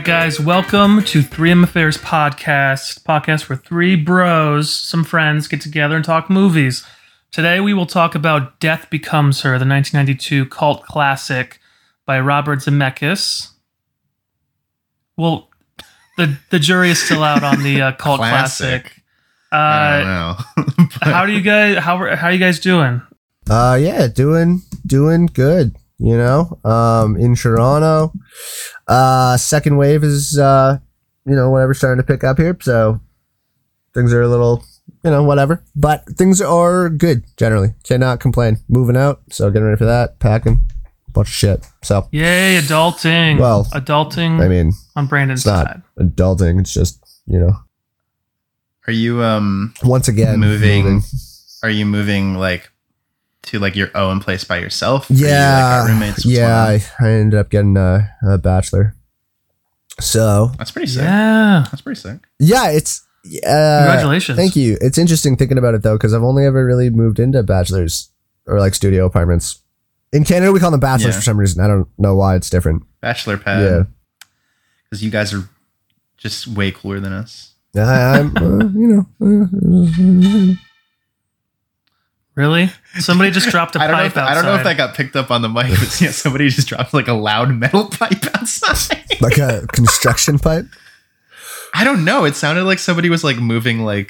right, guys, welcome to 3MFAers podcast where three bros, some friends, get together and talk movies. Today we will talk about Death Becomes Her, the 1992 cult classic by Robert Zemeckis. Well, the jury is still out on the cult classic. I don't know. How are you guys doing? Doing good. You know, in Toronto, second wave is, whatever's starting to pick up here. So things are a little, whatever, but things are good generally. Cannot complain. Moving out. So getting ready for that. Packing a bunch of shit. So yay, adulting. Well, adulting. I mean, on Brandon's side. Adulting. It's just, Are you, once again, moving? Are you moving to your own place by yourself? Yeah. I ended up getting a bachelor. So that's pretty sick. Yeah. That's pretty sick. Yeah. It's congratulations. Thank you. It's interesting thinking about it though, because I've only ever really moved into bachelors or studio apartments. In Canada, we call them bachelors for some reason. I don't know why it's different. Bachelor pad. Yeah. Because you guys are just way cooler than us. I'm, Really? Somebody just dropped a pipe outside. I don't know if that got picked up on the mic, but yeah, somebody just dropped a loud metal pipe outside. Like a construction pipe? I don't know. It sounded like somebody was moving I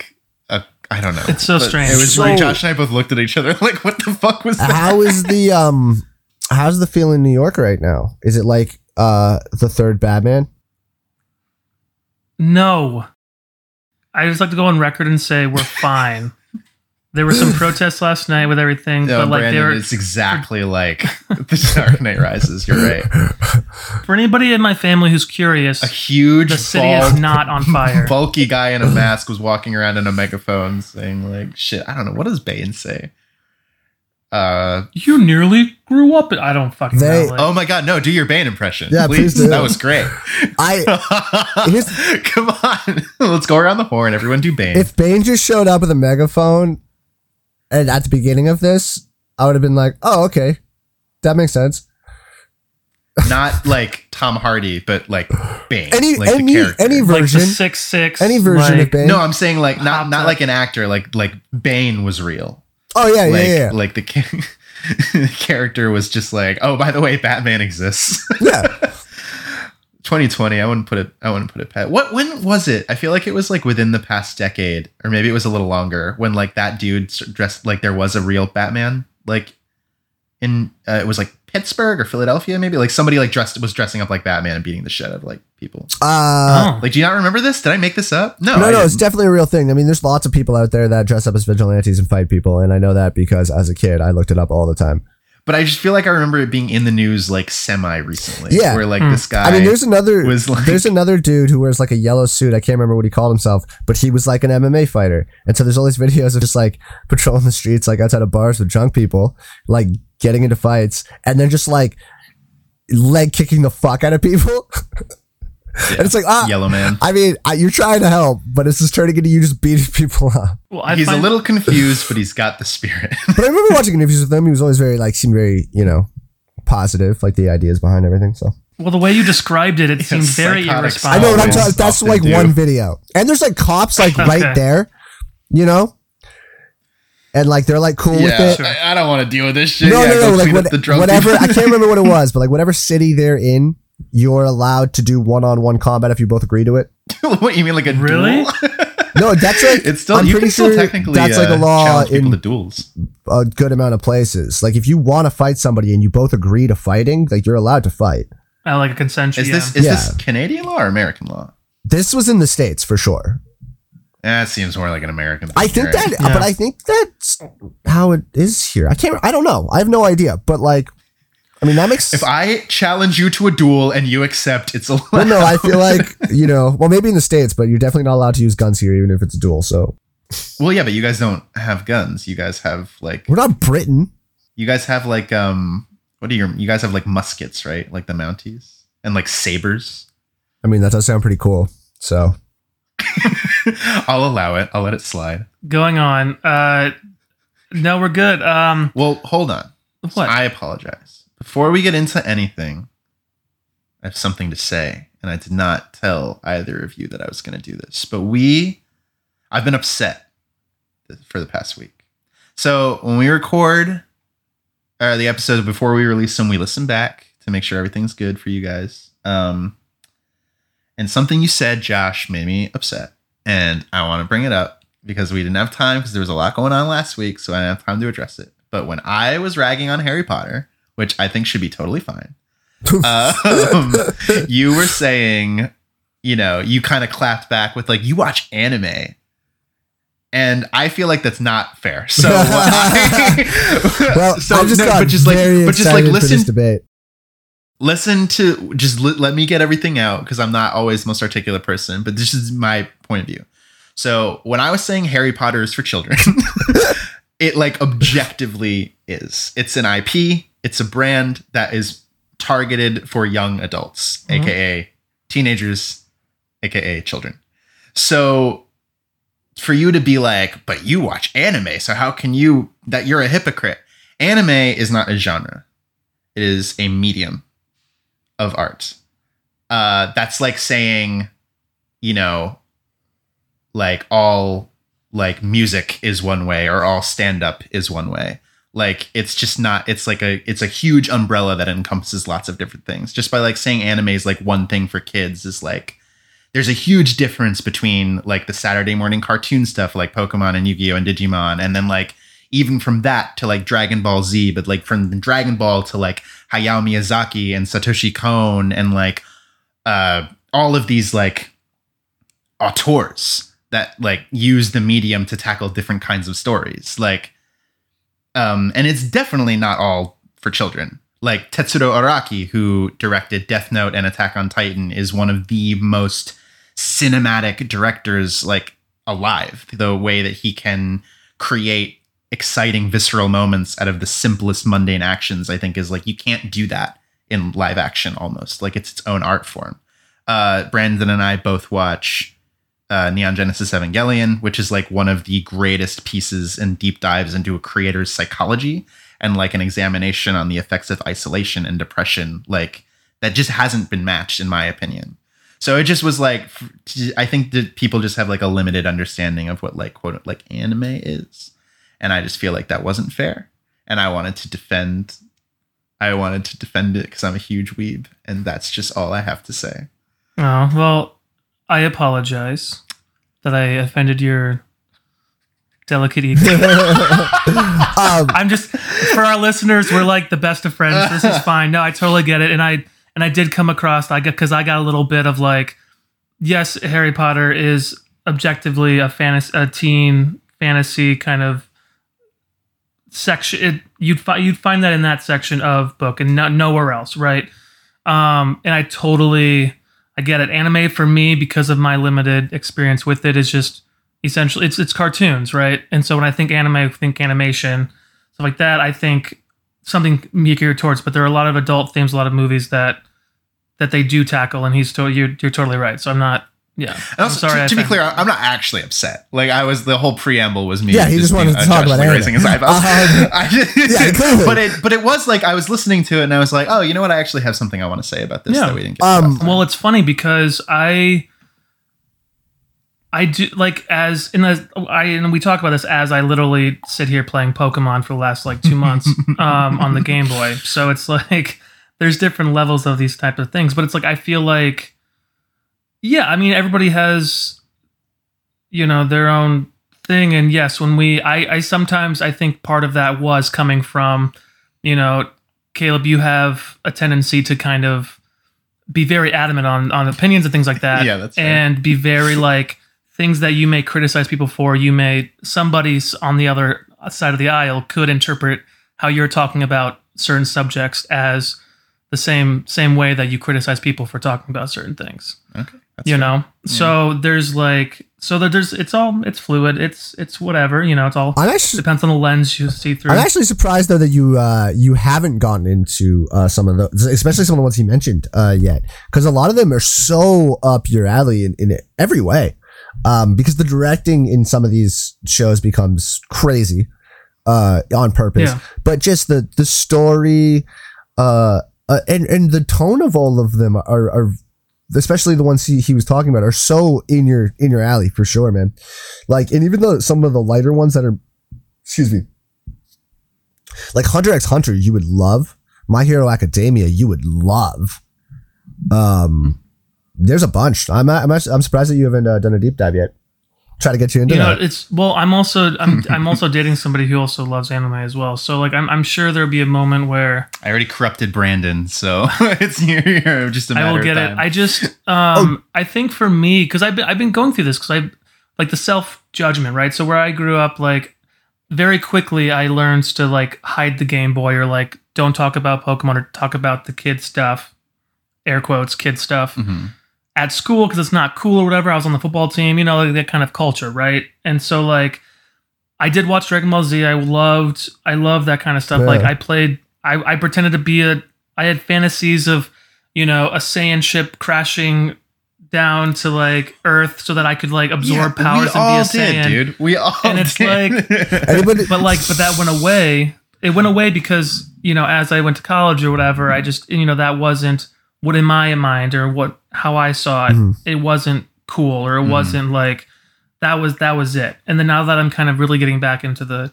don't know. It's so strange. It was Josh and I both looked at each other what the fuck was that? How's the feel in New York right now? Is it the third Batman? No. I just to go on record and say we're fine. There were some protests last night with everything. No, but Brandon, it's exactly like The Dark Knight Rises. You're right. For anybody in my family who's curious, the city is not on fire. Bulky guy in a mask was walking around in a megaphone saying shit, I don't know. What does Bane say? You nearly grew up. I don't fucking know. Oh my God. No, do your Bane impression. Yeah, please do. That was great. Come on. Let's go around the horn. Everyone do Bane. If Bane just showed up with a megaphone, and at the beginning of this, I would have been oh, okay. That makes sense. Not Tom Hardy, but Bane. Any version. The 6'6". Any version of Bane. No, I'm saying not an actor. Like Bane was real. Oh, yeah, yeah. Like the character was just oh, by the way, Batman exists. Yeah. 2020, I wouldn't put it past. When was it? I feel it was within the past decade, or maybe it was a little longer, when that dude dressed there was a real Batman, in it was Pittsburgh or Philadelphia, maybe somebody was dressing up like Batman and beating the shit out of people. Do you not remember this? Did I make this up? No, it's definitely a real thing. I mean, there's lots of people out there that dress up as vigilantes and fight people, and I know that because as a kid I looked it up all the time. But I just feel I remember it being in the news semi recently. Yeah. Where this guy. I mean, there's another dude who wears a yellow suit. I can't remember what he called himself, but he was an MMA fighter. And so there's all these videos of just patrolling the streets, outside of bars with drunk people, getting into fights and then just leg kicking the fuck out of people. Yeah. And it's yellow man. I mean, you're trying to help, but it's just turning into you just beating people up. Well, he's a little confused, but he's got the spirit. But I remember watching interviews with him. He was always very seemed very positive, the ideas behind everything. So well, the way you described it, seemed very irresponsible. I know that's one video, and there's cops okay. right there, and they're cool with it. Sure. I don't want to deal with this shit. No. Whatever. I can't remember what it was, but whatever city they're in. You're allowed to do one-on-one combat if you both agree to it. What, you mean a really? Duel? No, that's it's still, I'm you pretty can sure still technically that's a law in the duels. A good amount of places. If you want to fight somebody and you both agree to fighting, you're allowed to fight. Like a consensual. Is this Canadian law or American law? This was in the States for sure. That seems more like an American thing, right? But I think that's how it is here. I don't know. I have no idea, but I mean, that makes... If I challenge you to a duel and you accept, it's allowed. Well, no, I feel well, maybe in the States, but you're definitely not allowed to use guns here, even if it's a duel, so... Well, yeah, but you guys don't have guns. You guys have, We're not Britain. You guys have, You guys have, muskets, right? The Mounties? And, sabers? I mean, that does sound pretty cool, so... I'll allow it. I'll let it slide. Going on. No, we're good. Well, hold on. What? So I apologize. Before we get into anything, I have something to say, and I did not tell either of you that I was going to do this. But I've been upset for the past week. So when we record the episodes before we release them, we listen back to make sure everything's good for you guys. And something you said, Josh, made me upset. And I want to bring it up because we didn't have time because there was a lot going on last week. So I didn't have time to address it. But when I was ragging on Harry Potter, which I think should be totally fine, you were saying, you know, you kind of clapped back with like, you watch anime. And I feel like that's not fair. So, let me get everything out because I'm not always the most articulate person, but this is my point of view. So when I was saying Harry Potter is for children, it like objectively is. It's an IP. It's a brand that is targeted for young adults, mm-hmm. aka teenagers, aka children. So for you to be like, but you watch anime, so how can you, that you're a hypocrite. Anime is not a genre. It is a medium of art. That's like saying, you know, like all like music is one way or all stand-up is one way. Like, it's just not, it's a huge umbrella that encompasses lots of different things. Just by like saying anime is like one thing for kids is like, there's a huge difference between like the Saturday morning cartoon stuff like Pokemon and Yu-Gi-Oh and Digimon. And then like even from that to like Dragon Ball Z, but like from Dragon Ball to like Hayao Miyazaki and Satoshi Kon and like all of these like auteurs that like use the medium to tackle different kinds of stories. Like, and it's definitely not all for children. Like Tetsuro Araki, who directed Death Note and Attack on Titan, is one of the most cinematic directors like alive. The way that he can create exciting visceral moments out of the simplest mundane actions, I think, is like you can't do that in live action almost. Like it's its own art form. Brandon and I both watch Neon Genesis Evangelion, which is like one of the greatest pieces and deep dives into a creator's psychology. And like an examination on the effects of isolation and depression, like that just hasn't been matched in my opinion. So it just was like, I think that people just have like a limited understanding of what like quote like anime is. And I just feel like that wasn't fair. And I wanted to defend it because I'm a huge weeb. And that's just all I have to say. Oh, well, I apologize that I offended your delicate ego. I'm just, for our listeners, we're like the best of friends. This is fine. No, I totally get it. And I did come across, because I got a little bit of like, yes, Harry Potter is objectively a teen fantasy kind of section. You'd find that in that section of book and nowhere else, right? And I get it. Anime for me, because of my limited experience with it, is just essentially, it's cartoons, right? And so when I think anime, I think animation, stuff like that. I think something geared towards, but there are a lot of adult themes, a lot of movies that they do tackle. And you're totally right. So I'm not. Yeah. And also, I'm sorry, to be clear, I'm not actually upset. Like I was, the whole preamble was me. Yeah, he just wanted to talk about anime. Raising his eyebrows. Yeah, clearly. But it was like I was listening to it and I was like, oh, you know what? I actually have something I want to say about this that we didn't get. Well, it's funny because I do like and we talk about this as I literally sit here playing Pokemon for the last like 2 months on the Game Boy. So it's like there's different levels of these type of things, but it's like I feel like, yeah, I mean everybody has, you know, their own thing, and yes, when I think part of that was coming from, you know, Caleb, you have a tendency to kind of be very adamant on opinions and things like that, yeah, that's and fair. Be very like. Things that you may criticize people for, somebody on the other side of the aisle could interpret how you're talking about certain subjects as the same way that you criticize people for talking about certain things. Okay, you know, yeah. It's fluid. It's whatever, you know, it's all depends on the lens you see through. I'm actually surprised though that you haven't gotten into some of those, especially some of the ones he mentioned yet, because a lot of them are so up your alley in every way. Because the directing in some of these shows becomes crazy, on purpose, yeah. But just the story, and the tone of all of them are especially the ones he was talking about, are so in your alley for sure, man. Like, and even though some of the lighter ones that are, excuse me, like Hunter x Hunter, you would love. My Hero Academia, you would love. There's a bunch. I'm surprised that you haven't done a deep dive yet. Try to get you into that. I'm also dating somebody who also loves anime as well. So like I'm sure there'll be a moment where I already corrupted Brandon, so it's here just a matter of time. I will get it. I just I think for me, because I've been going through this, because I like the self judgment, right? So where I grew up, like very quickly I learned to like hide the Game Boy, or like don't talk about Pokemon, or talk about the kid stuff, air quotes kid stuff. Mm-hmm. At school, because it's not cool or whatever. I was on the football team, you know, like that kind of culture, right? And so, like, I did watch Dragon Ball Z. I loved that kind of stuff. Yeah. Like, I pretended to be I had fantasies of, you know, a Saiyan ship crashing down to, like, Earth so that I could, like, absorb powers and be a Saiyan. Dude. We all did. And it's like, but that went away. It went away because, you know, as I went to college or whatever, I just, you know, that wasn't what in my mind or how I saw it. Mm-hmm. It wasn't cool, or it wasn't like that was it. And then now that I'm kind of really getting back into the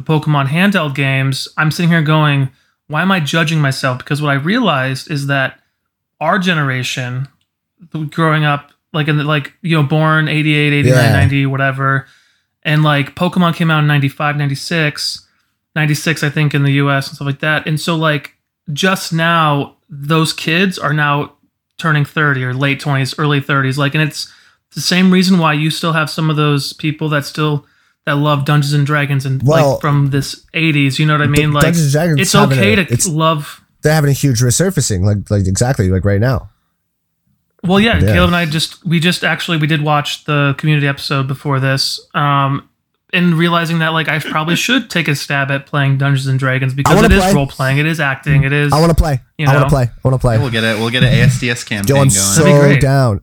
Pokemon handheld games, I'm sitting here going, why am I judging myself? Because what I realized is that our generation growing up, like in the, like, you know, born 88, 89, 90, whatever. And like Pokemon came out in 95, 96, I think, in the US and stuff like that. And so like just now, those kids are now turning 30 or late 20s, early 30s. Like, and it's the same reason why you still have some of those people that love Dungeons and Dragons and like from this 80s. You know what I mean? Like, it's okay to love. They're having a huge resurfacing, like exactly like right now. Well, yeah, Caleb and I we did watch the Community episode before this, and realizing that, like, I probably should take a stab at playing Dungeons and Dragons, because it is role playing, it is acting, it is. I want to play. You know? I want to play. Yeah, we'll get an ASDS campaign going. So down.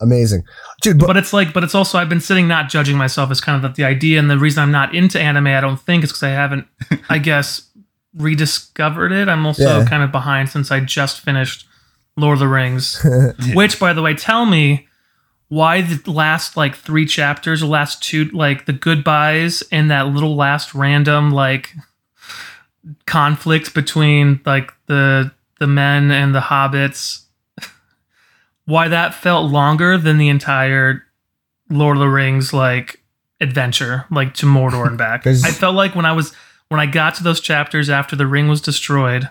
Amazing, dude. But it's like, but it's also, I've been sitting not judging myself is kind of the idea, and the reason I'm not into anime, I don't think, is because I haven't, I guess, rediscovered it. I'm also kind of behind since I just finished Lord of the Rings, which, by the way, tell me why the last like three chapters, the last two, like the goodbyes and that little last random like conflict between like the men and the hobbits, why that felt longer than the entire Lord of the Rings like adventure, like to Mordor and back. I felt like when I got to those chapters after the ring was destroyed,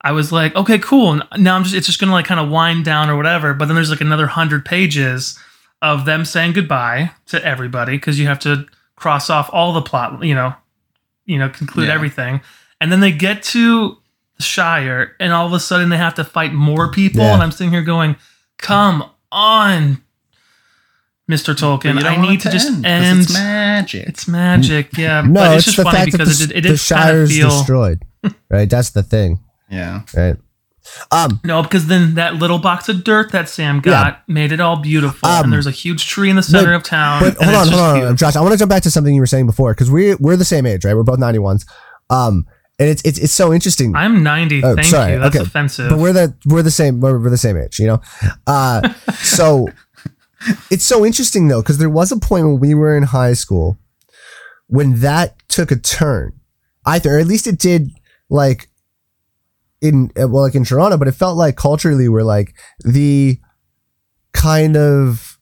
I was like, okay, cool. Now it's just going to like kind of wind down or whatever. But then there's like another 100 pages of them saying goodbye to everybody, because you have to cross off all the plot, you know, conclude everything. And then they get to Shire, and all of a sudden they have to fight more people. Yeah. And I'm sitting here going, come on, Mr. Tolkien, I need to just end. It's magic. It's magic. Yeah. No, but it's just the funny fact because that it did kind of feel destroyed. Right. That's the thing. Yeah. Right. No, because then that little box of dirt that Sam got made it all beautiful, and there's a huge tree in the center of town. But hold on, Josh. I want to jump back to something you were saying before, because we're the same age, right? We're both 91s, and it's so interesting. I'm 90. Oh, thank you. That's offensive. But we're the same age, you know. So it's so interesting though, because there was a point when we were in high school when that took a turn, or at least it did, like. In Toronto, but it felt like culturally we're like the kind of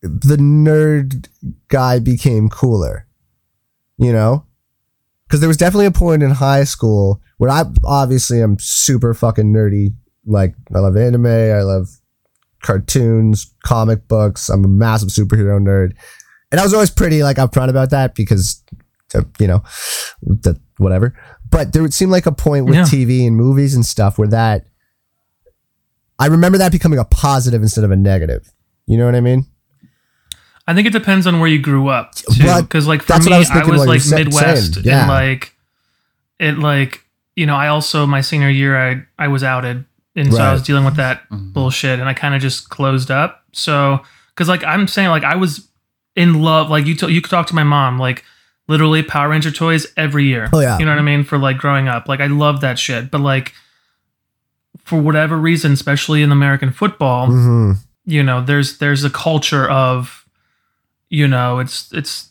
the nerd guy became cooler, you know, because there was definitely a point in high school where I obviously am super fucking nerdy. Like, I love anime, I love cartoons, comic books, I'm a massive superhero nerd, and I was always pretty like upfront about that, because, you know, that whatever. But there would seem like a point with TV and movies and stuff where that, I remember that becoming a positive instead of a negative. You know what I mean? I think it depends on where you grew up too. Because like for me, I was like Midwest, and like it, like, you know, I also, my senior year, I was outed, and so I was dealing with that bullshit, and I kind of just closed up. So, because like I'm saying, like I was in love, like you could talk to my mom, like. Literally Power Ranger toys every year. Oh, yeah. You know what I mean? For like growing up. Like I love that shit. But like for whatever reason, especially in American football, mm-hmm. you know, there's a culture of, you know, it's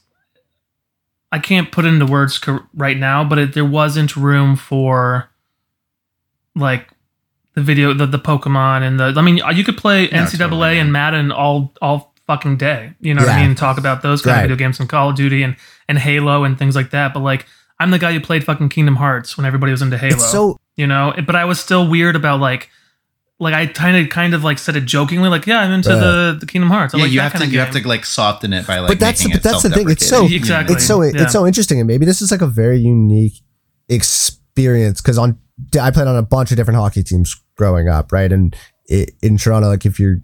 I can't put into words right now, but there wasn't room for like the video, the Pokemon and the, I mean, you could play NCAA totally. And Madden all fucking day, you know what I mean? Talk about those kind of video games and Call of Duty and Halo and things like that. But like, I'm the guy who played fucking Kingdom Hearts when everybody was into Halo, you know, but I was still weird about like I kind of like said it jokingly, like, yeah, I'm into the Kingdom Hearts. Yeah, like you have to like soften it by like, but that's the thing. It's so interesting. And maybe this is like a very unique experience. Cause I played on a bunch of different hockey teams growing up. Right. And in Toronto, like if you're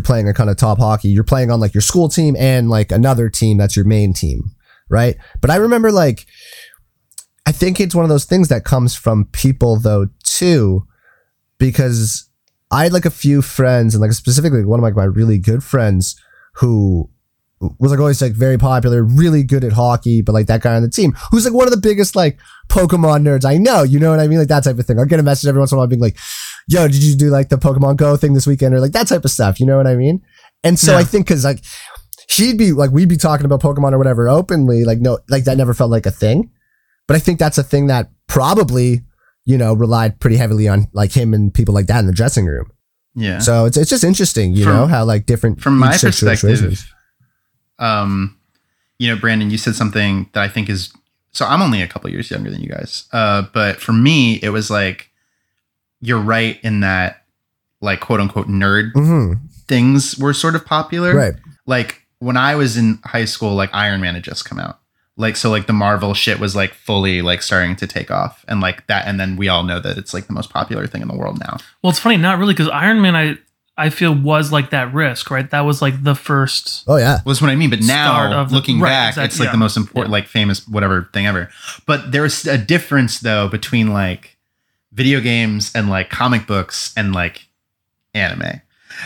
playing a kind of top hockey, you're playing on like your school team and like another team that's your main team. Right. But I remember like, I think it's one of those things that comes from people though, too, because I had like a few friends and like specifically one of my really good friends who was like always like very popular, really good at hockey, but like that guy on the team who's like one of the biggest like Pokemon nerds I know, you know what I mean? Like that type of thing. I'll get a message every once in a while being like, yo, did you do like the Pokemon Go thing this weekend? Or like that type of stuff, you know what I mean? And so I think cause like he'd be like, we'd be talking about Pokemon or whatever openly, like no, like that never felt like a thing. But I think that's a thing that probably, you know, relied pretty heavily on like him and people like that in the dressing room. Yeah. So it's just interesting, you know, how like different from my perspective. You know, Brandon, you said something that I think is, so I'm only a couple years younger than you guys. But for me, it was like, you're right in that like quote unquote nerd things were sort of popular. Right. Like when I was in high school, like Iron Man had just come out. Like, so like the Marvel shit was like fully like starting to take off and like that. And then we all know that it's like the most popular thing in the world now. Well, it's funny, not really. Cause Iron Man, I feel was like that risk, right? That was like the first. Oh yeah. That's what I mean. But now looking back, it's like the most important, like famous, whatever thing ever. But there's a difference though, between like video games and like comic books and like anime.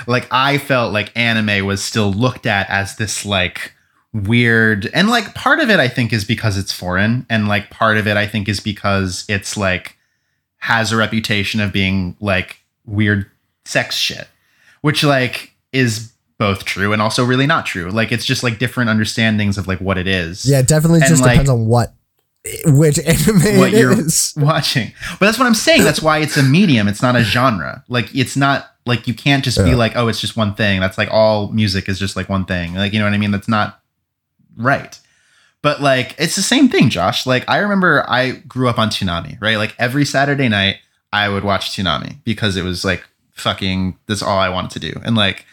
Like I felt like anime was still looked at as this like weird, and like part of it I think is because it's foreign, and like part of it I think is because it's like has a reputation of being like weird sex shit, which like is both true and also really not true. Like it's just like different understandings of like what it is. Yeah, it definitely and just like, depends on which anime what you're watching. But that's what I'm saying. That's why it's a medium. It's not a genre. Like it's not like you can't just be like, oh, it's just one thing. That's like all music is just like one thing. Like, you know what I mean? That's not right. But like, it's the same thing, Josh. Like I remember I grew up on Toonami, right? Like every Saturday night I would watch Toonami because it was like fucking, that's all I wanted to do. And like,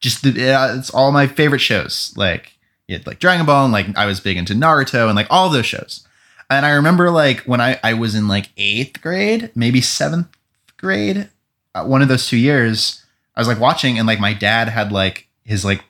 just it's all my favorite shows. Like you had like Dragon Ball and like I was big into Naruto and like all those shows. And I remember like when I was in like 8th grade, maybe 7th grade, one of those 2 years, I was like watching and like my dad had like his like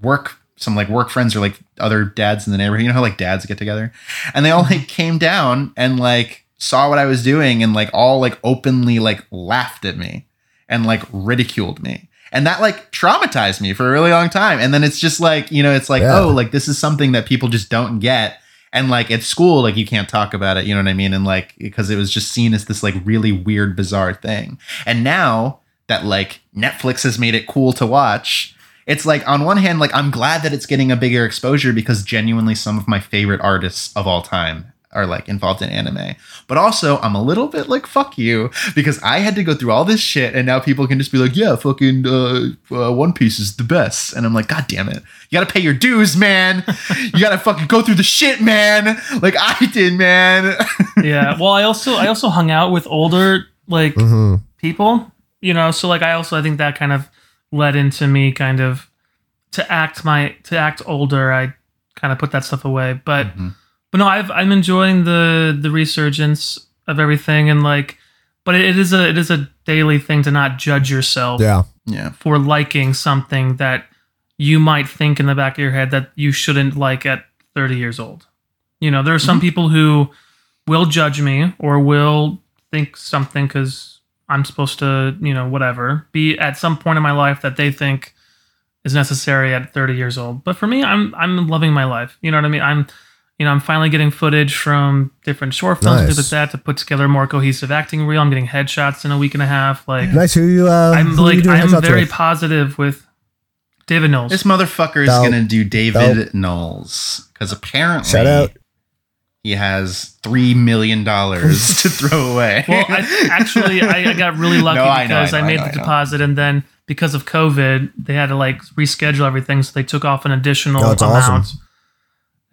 work, some like work friends or like other dads in the neighborhood, you know how like dads get together, and they all like came down and like saw what I was doing and like all like openly like laughed at me and like ridiculed me, and that like traumatized me for a really long time. And then it's just like, you know, it's like oh, like this is something that people just don't get, and like at school like you can't talk about it, you know what I mean? And like because it was just seen as this like really weird bizarre thing. And now that like Netflix has made it cool to watch, it's like on one hand, like I'm glad that it's getting a bigger exposure because genuinely some of my favorite artists of all time are like involved in anime. But also I'm a little bit like, fuck you, because I had to go through all this shit and now people can just be like, yeah, fucking One Piece is the best. And I'm like, God damn it. You got to pay your dues, man. You got to fucking go through the shit, man. Like I did, man. Yeah. Well, I also hung out with older like people, you know, so like I think that kind of led into me kind of to act older. I kind of put that stuff away, but but no, I'm enjoying the resurgence of everything, and like, but it is a daily thing to not judge yourself for liking something that you might think in the back of your head that you shouldn't like at 30 years old. You know, there are some people who will judge me or will think something because I'm supposed to, you know, whatever, be at some point in my life that they think is necessary at 30 years old. But for me, I'm loving my life. You know what I mean? I'm, You know, I'm finally getting footage from different short films and things like that to put together a more cohesive acting reel. I'm getting headshots in a week and a half. Like, I'm very positive with David Knowles. This motherfucker is gonna do David Knowles because apparently he has $3 million to throw away. Well, I got really lucky because I made the deposit, and then because of COVID, they had to like reschedule everything, so they took off an additional amount. Awesome.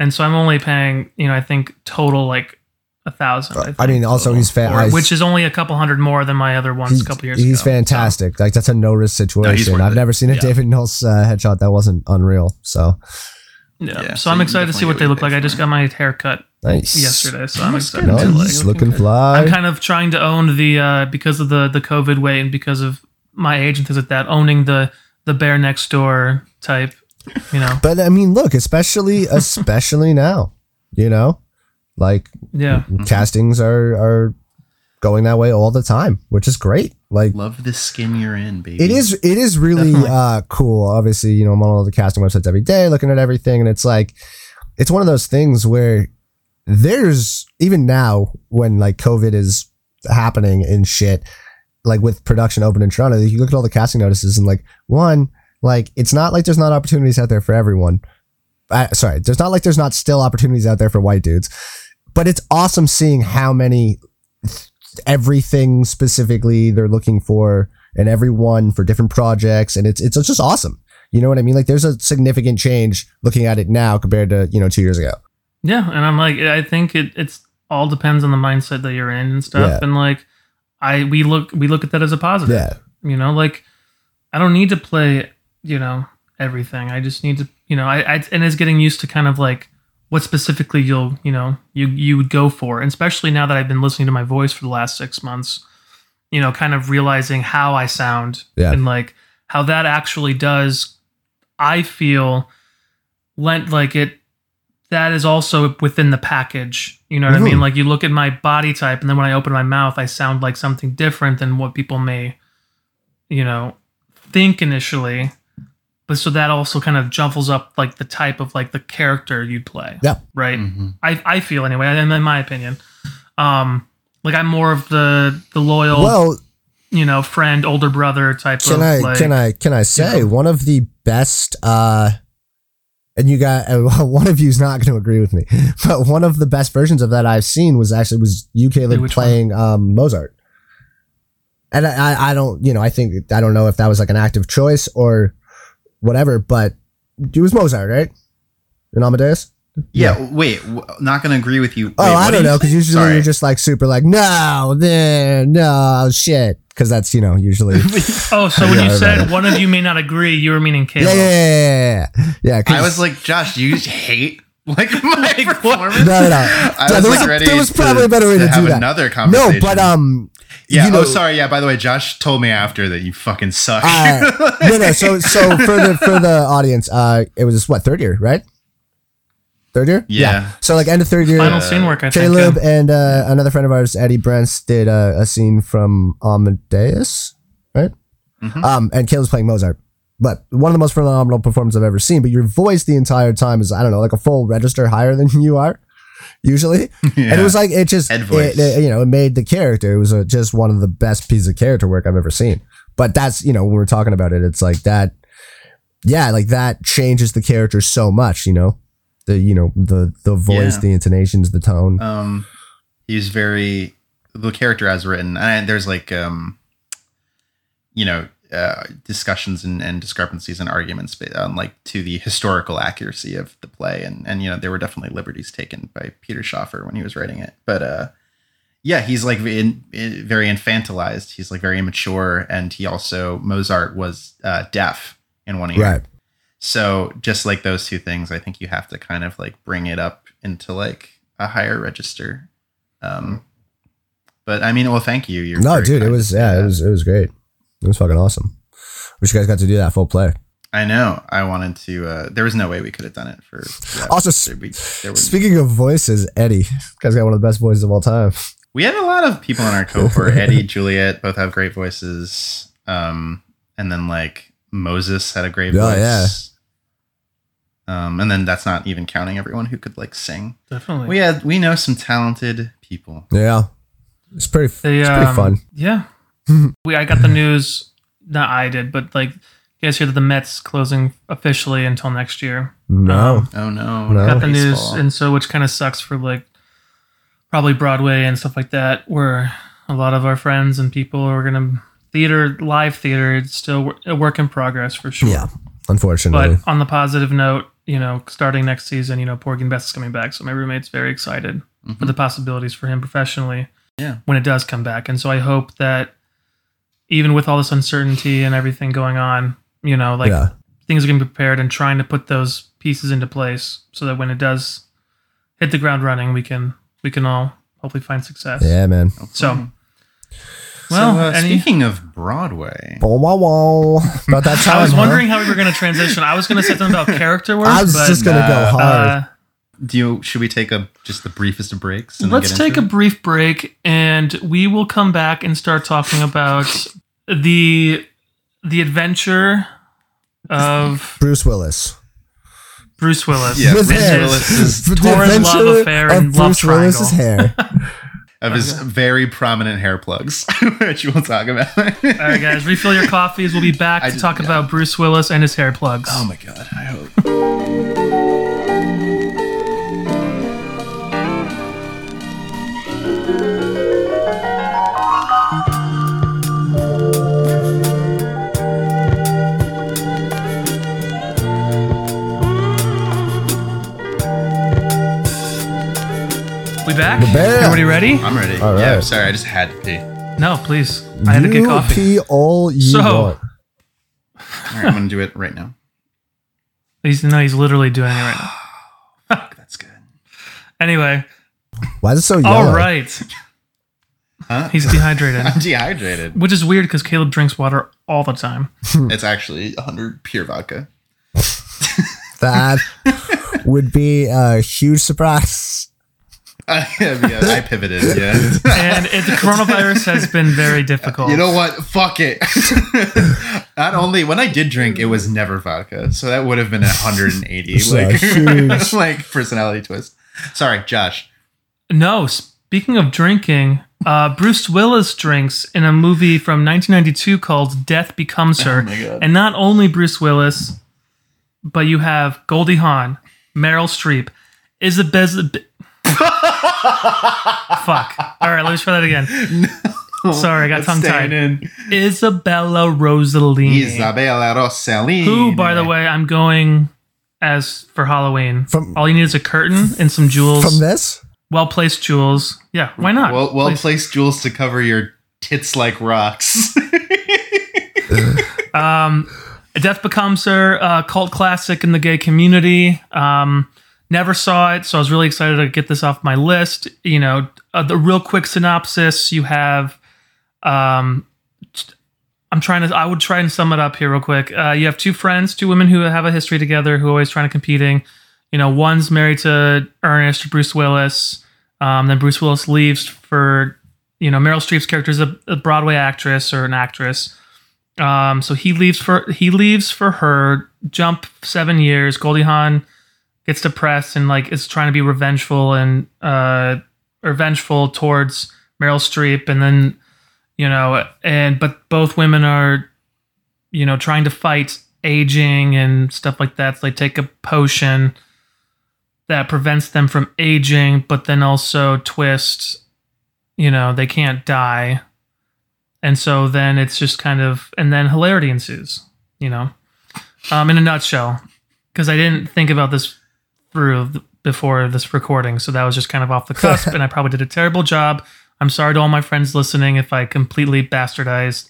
And so I'm only paying, you know, I think total like $1,000. I mean, also he's fantastic, which is only a couple hundred more than my other ones a couple years ago. He's fantastic. So. Like that's a no risk situation. No, I've never seen a David Knowles headshot that wasn't unreal. So so I'm excited to see what they look like. I just got my hair cut yesterday, so I'm excited. Nice. Looking fly. I'm kind of trying to own the because of the COVID weight and because of my age and things like that, owning the bear next door type. You know, but I mean, look, especially now, you know, like castings are going that way all the time, which is great. Like, love the skin you're in, baby. It is really cool. Obviously, you know, I'm on all the casting websites every day, looking at everything, and it's like, it's one of those things where there's even now when like COVID is happening and shit, like with production open in Toronto, you look at all the casting notices and like it's not like there's not opportunities out there for everyone. There's not like there's not still opportunities out there for white dudes, but it's awesome seeing how many everything specifically they're looking for and everyone for different projects. And it's just awesome. You know what I mean? Like there's a significant change looking at it now compared to, you know, 2 years ago. Yeah. And I'm like, I think it's all depends on the mindset that you're in and stuff. Yeah. And like, we look at that as a positive, you know, like, I don't need to play, you know, everything. I just need to, you know, and it's getting used to kind of like what specifically you would go for. And especially now that I've been listening to my voice for the last 6 months, you know, kind of realizing how I sound and like how that actually does. I feel that is also within the package. You know what I mean? Like you look at my body type and then when I open my mouth, I sound like something different than what people may, you know, think initially, but so that also kind of jumbles up like the type of like the character you'd play. Yeah. Right. Mm-hmm. I feel anyway, in my opinion, like I'm more of the loyal, you know, friend, older brother type. Can I say one of the best, and you got, one of you's not going to agree with me, but one of the best versions of that I've seen was UK playing, Mozart. And I don't, you know, I don't know if that was like an active choice or whatever, but it was Mozart, right? In Amadeus? Yeah. Wait, not going to agree with you. I don't know, because usually you're just like super like, shit. Because that's, you know, usually. So when you said one of you may not agree, you were meaning Caleb. Yeah. I was like, Josh, you hate like my performance? No. There was probably a better way to do that. Another conversation. No, but yeah. You know, by the way, Josh told me after that you fucking suck. No. So for the audience, it was what, third year, right? Yeah. So like end of third year, final scene work. I Caleb think, and another friend of ours, Eddie Brents, did a scene from Amadeus, right? Mm-hmm. And Caleb's playing Mozart, but one of the most phenomenal performances I've ever seen. But your voice the entire time is, I don't know, like a full register higher than you are. Usually, and it was like it made the character. It was just one of the best pieces of character work I've ever seen. But that's, you know, when we're talking about it, it's like that. Yeah, like that changes the character so much. You know, the voice, the intonations, the tone. He's very the character as written. And there's like discussions and discrepancies and arguments like to the historical accuracy of the play. And, you know, there were definitely liberties taken by Peter Shaffer when he was writing it. But he's like very infantilized. He's like very immature. And he also, Mozart was deaf in one ear. Right. So just like those two things, I think you have to kind of like bring it up into like a higher register. But I mean, well, thank you. It was great. It was fucking awesome. Wish you guys got to do that full play. I know. I wanted to. There was no way we could have done it for. Yeah, also, speaking of voices, Eddie, this guy's got one of the best voices of all time. We had a lot of people in our cohort. Eddie, Juliet, both have great voices. And then like Moses had a great voice. And then that's not even counting everyone who could like sing. Definitely. We know some talented people. Yeah. It's pretty fun. Yeah. I got the news, not I did, but like you guys hear that the Mets closing officially until next year. No. Oh no. No. Got the news. Baseball. And so, which kind of sucks for like probably Broadway and stuff like that, where a lot of our friends and people are going to live theater. It's still a work in progress for sure. Yeah. Unfortunately. But on the positive note, starting next season, Porgy and Bess is coming back. So my roommate's very excited mm-hmm. for the possibilities for him professionally. Yeah. When it does come back. And so I hope that even with all this uncertainty and everything going on, things are getting prepared and trying to put those pieces into place so that when it does hit the ground running, we can all hopefully find success. Yeah, man. Hopefully. Speaking of Broadway, about that time, I was wondering how we were going to transition. I was going to say something about character work. I was just going to go hard. Should we take just the briefest of breaks? Let's take a brief break, and we will come back and start talking about the adventure of Bruce Willis. Bruce Willis, yes, Willis's torrid love affair and love triangle. Bruce Willis's hair. Of his very prominent hair plugs, which we'll talk about. All right, guys, refill your coffees. We'll be back to talk about Bruce Willis and his hair plugs. Oh my God, I hope. Back? Everybody ready? I'm ready. Right. Yeah, I'm sorry. I just had to pee. No, please. I had to get coffee. Pee all you want. All right, I'm going to do it right now. He's literally doing it right now. That's good. Anyway. Why is it so yellow? All right. Huh? He's dehydrated. I'm dehydrated. Which is weird because Caleb drinks water all the time. It's actually 100 pure vodka. That would be a huge surprise. I pivoted, yeah. And the coronavirus has been very difficult. You know what? Fuck it. Not only when I did drink, it was never vodka, so that would have been 180. Personality twist. Sorry, Josh. No, speaking of drinking, Bruce Willis drinks in a movie from 1992 called Death Becomes Her, and not only Bruce Willis, but you have Goldie Hawn, Meryl Streep, Isabella. Fuck. All right, let me try that again. No, sorry, I got tongue tied. Isabella Rossellini. Who, by the way, I'm going as for Halloween. All you need is a curtain and some jewels. From this? Well placed jewels. Yeah, why not? Well placed jewels to cover your tits like rocks. Death Becomes Her, cult classic in the gay community. Never saw it, so I was really excited to get this off my list. The real quick synopsis, you have... I would try and sum it up here real quick. You have two women who have a history together, who are always trying to competing. One's married to Ernest, Bruce Willis. Then Bruce Willis leaves for... Meryl Streep's character is a Broadway actress or an actress. So he leaves for her, jump 7 years, Goldie Hawn... gets depressed and is trying to be revengeful and revengeful towards Meryl Streep, and then but both women are trying to fight aging and stuff like that. So they take a potion that prevents them from aging, but then also twist, they can't die, and so then it's just kind of, and then hilarity ensues. In a nutshell, because I didn't think about this before this recording, so that was just kind of off the cusp, and I probably did a terrible job. I'm sorry to all my friends listening if I completely bastardized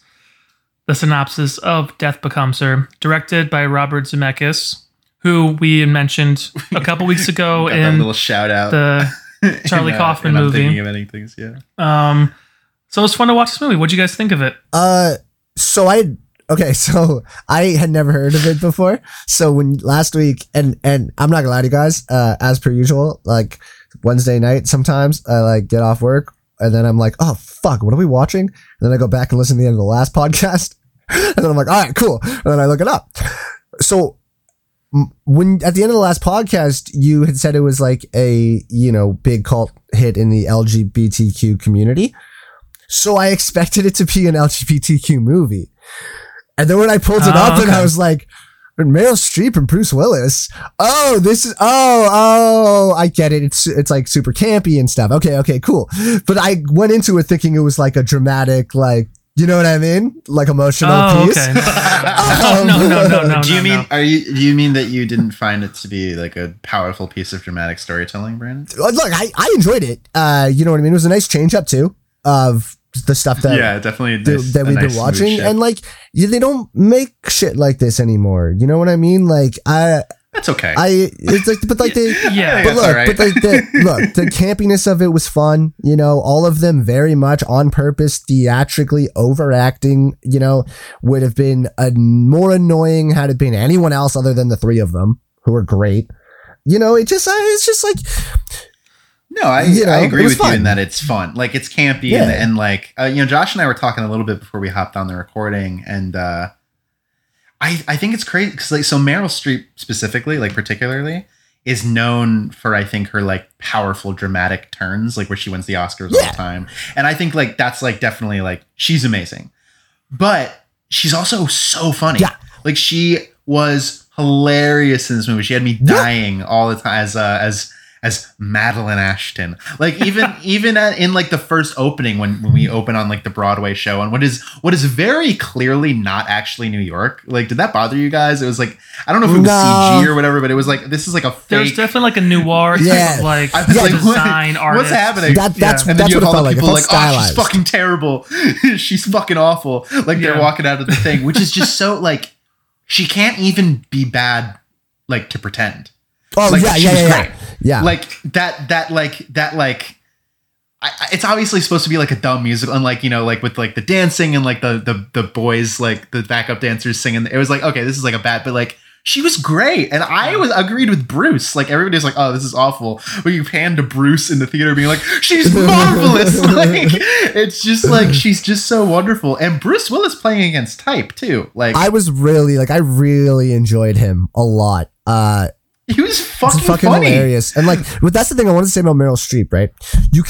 the synopsis of Death Becomes Her, directed by Robert Zemeckis, who we mentioned a couple weeks ago in little shout out the Charlie Kaufman movie. Thinking of anything, yeah. So it's fun to watch this movie. What'd you guys think of it? So I had never heard of it before. So when last week, and I'm not gonna lie to you guys, as per usual, Wednesday night, sometimes I get off work and then I'm like, oh fuck, what are we watching? And then I go back and listen to the end of the last podcast. And then I'm like, all right, cool. And then I look it up. So when at the end of the last podcast, you had said it was like a, you know, big cult hit in the LGBTQ community. So I expected it to be an LGBTQ movie. And then when I pulled it up, and I was like, Meryl Streep and Bruce Willis. Oh, this is, oh, I get it. It's like super campy and stuff. Okay, cool. But I went into it thinking it was like a dramatic, like, you know what I mean? Like emotional piece. Okay. No. Do you mean that you didn't find it to be like a powerful piece of dramatic storytelling, Brandon? Look, I enjoyed it. You know what I mean? It was a nice change up too of the stuff that that we've been watching, and like they don't make shit like this anymore. You know what I mean? Like that's okay. It's like, but like they look, the campiness of it was fun. You know, all of them very much on purpose, theatrically overacting. You know, would have been more annoying had it been anyone else other than the three of them who are great. You know, it's just like. No, I agree with you in that it's fun. Like, it's campy and like, you know, Josh and I were talking a little bit before we hopped on the recording, and I think it's crazy because like, so Meryl Streep specifically, like particularly, is known for, I think, her like powerful dramatic turns, like where she wins the Oscars all the time. And I think like that's like definitely like she's amazing, but she's also so funny. Yeah. Like she was hilarious in this movie. She had me dying all the time as Madeline Ashton, like even in like the first opening when we open on like the Broadway show on what is very clearly not actually New York. Like, did that bother you guys? It was like, I don't know if it was CG or whatever, but it was like, this is like a fake. There's definitely like a noir type of like design artist. What's happening? That's what it felt like. People like, oh, she's fucking terrible. She's fucking awful. Like they're walking out of the thing, which is just so like, she can't even be bad like to pretend. Oh, like, yeah. Like that. It's obviously supposed to be like a dumb musical, and like, you know, like with like the dancing and like the boys, like the backup dancers singing. It was like, okay, this is like a bad, but like she was great, and I was agreed with Bruce. Like everybody was like, oh, this is awful. But you pan to Bruce in the theater being like, she's marvelous. Like it's just like she's just so wonderful, and Bruce Willis playing against type too. Like I really enjoyed him a lot. He was fucking funny. Hilarious, and like, but that's the thing I wanted to say about Meryl Streep, right? You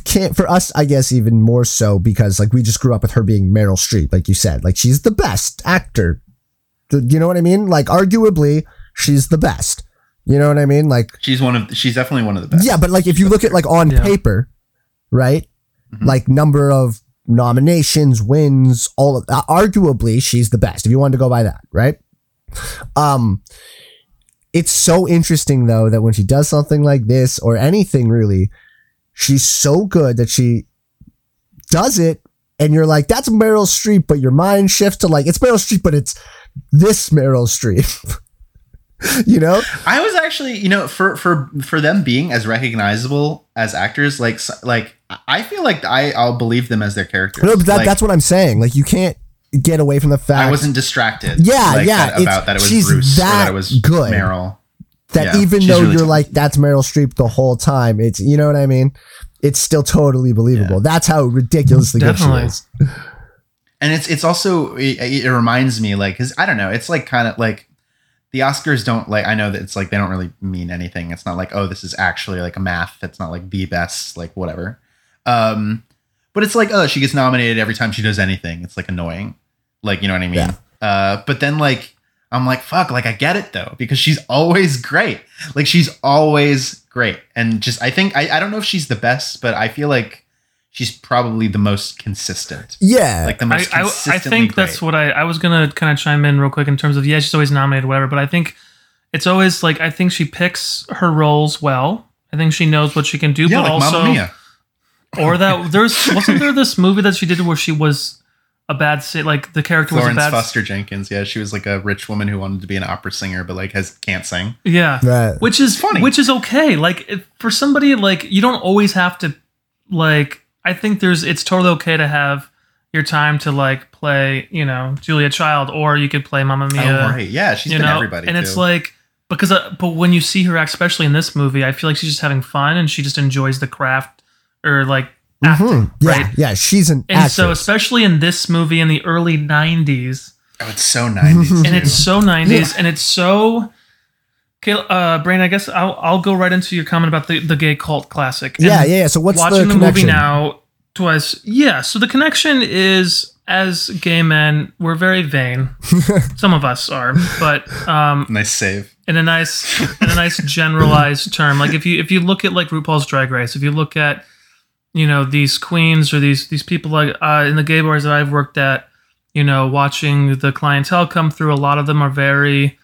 can't for us, I guess, even more so because like we just grew up with her being Meryl Streep, like you said, like she's the best actor. You know what I mean? Like, arguably, she's the best. You know what I mean? Like, she's definitely one of the best. Yeah, but like if you look at like on paper, right? Mm-hmm. Like number of nominations, wins, all of arguably she's the best. If you wanted to go by that, right? It's so interesting, though, that when she does something like this or anything, really, she's so good that she does it. And you're like, that's Meryl Streep, but your mind shifts to like, it's Meryl Streep, but it's this Meryl Streep. You know, I was actually, you know, for them being as recognizable as actors, like I feel like I'll believe them as their characters. No, but that's what I'm saying. Like, you can't get away from the fact I wasn't distracted. About that it was she's Bruce that, or that it was good. Meryl. That even though really you're like that's Meryl Streep the whole time, it's, you know what I mean. It's still totally believable. Yeah. That's how ridiculously good she is. And it's also it reminds me like because I don't know. It's like kind of like the Oscars don't like. I know that it's like they don't really mean anything. It's not like, oh, this is actually like a math. It's not like the best like whatever. But it's like, oh, she gets nominated every time she does anything. It's like annoying. Like, you know what I mean? Yeah. But then like, I'm like, fuck, like I get it though, because she's always great. Like she's always great. And just, I think, I don't know if she's the best, but I feel like she's probably the most consistent. Yeah. Like the most consistently I think great. That's what I was going to kind of chime in real quick in terms of, yeah, she's always nominated, whatever. But I think it's always like, I think she picks her roles well. I think she knows what she can do, but like also Mamma Mia. Or that wasn't there this movie that she did where she was a bad like the character Florence was a bad Foster Jenkins. Yeah, she was like a rich woman who wanted to be an opera singer, but like can't sing. Yeah, right. Which is funny. Which is okay. Like for somebody like you don't always have to like. I think it's totally okay to have your time to like play, you know, Julia Child, or you could play Mamma Mia. Oh, right. Yeah, she's been everybody. And it's like. Because but when you see her act, especially in this movie, I feel like she's just having fun and she just enjoys the craft. Or like acting, right? Yeah, she's an actress. So especially in this movie in the early 90s. Oh, it's so 90s. And it's so 90s. And it's so Okay, Brain, I guess I'll go right into your comment about the gay cult classic. And yeah. So what's watching the movie now? So the connection is, as gay men, we're very vain. Some of us are, but nice save. In a nice generalized term, like if you look at like RuPaul's Drag Race, if you look at these queens or these people like in the gay bars that I've worked at, watching the clientele come through, a lot of them are very,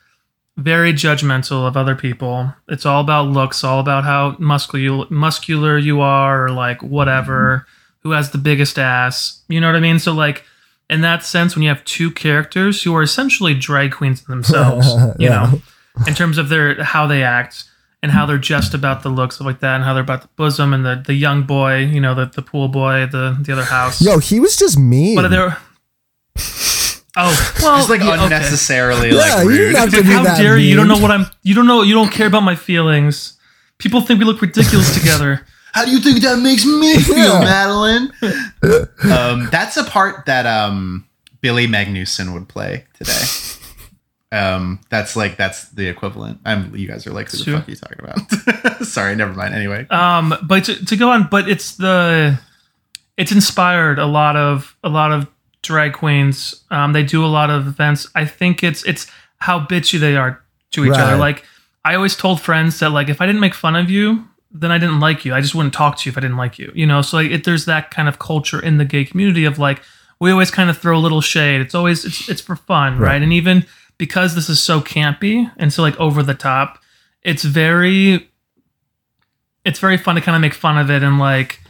very judgmental of other people. It's all about looks, all about how muscular you are, or like whatever, who has the biggest ass. You know what I mean? So like in that sense, when you have two characters who are essentially drag queens themselves, in terms of how they act and how they're just about the looks, stuff like that, and how they're about the bosom and the young boy, the pool boy, the other house. Yo, he was just mean. But they're... Oh, well, just like unnecessarily, okay. Like rude. You didn't have to be that dare mean. You? You don't care about my feelings. People think we look ridiculous together. How do you think that makes me feel, Madeline? That's a part that Billy Magnuson would play today. That's the equivalent. You guys are like, who the fuck are you talking about? Sorry, never mind. Anyway, but to go on, but it's inspired a lot of drag queens. They do a lot of events. I think it's how bitchy they are to each other. Like I always told friends that like if I didn't make fun of you, then I didn't like you. I just wouldn't talk to you if I didn't like you. So like there's that kind of culture in the gay community of like we always kind of throw a little shade. It's always it's for fun, right? And even because this is so campy and so like over the top, it's very fun to kind of make fun of it and like.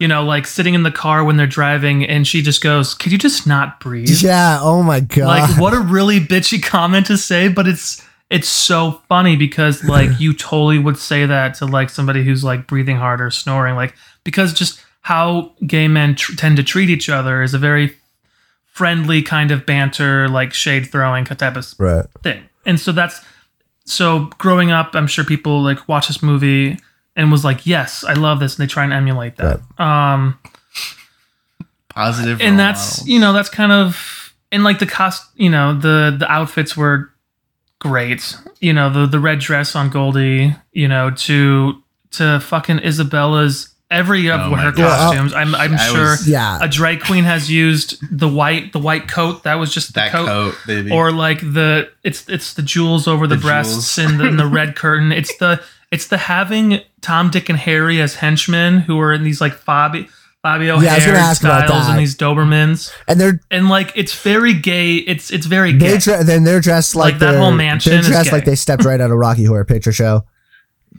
Like sitting in the car when they're driving and she just goes, could you just not breathe? Yeah. Oh my God. Like what a really bitchy comment to say, but it's so funny because like you totally would say that to like somebody who's like breathing hard or snoring, like, because just how gay men tend to treat each other is a very friendly kind of banter, like shade throwing type of thing. And so so growing up, I'm sure people like watch this movie and was like, yes, I love this. And they try and emulate that. Right. Positive. And that's, models. That's kind of, and like the cost, the outfits were great. The red dress on Goldie, to fucking Isabella's, every of her costumes. Yeah, I'm sure a drag queen has used the white coat. That was just that coat baby. Or like it's the jewels over the breasts and the red curtain. It's the having Tom, Dick, and Harry as henchmen who are in these like Fabio Hare styles and these Dobermans, and they're like it's very gay. It's very gay. Then they're dressed like that whole mansion. They're dressed like they stepped right out of Rocky Horror Picture Show.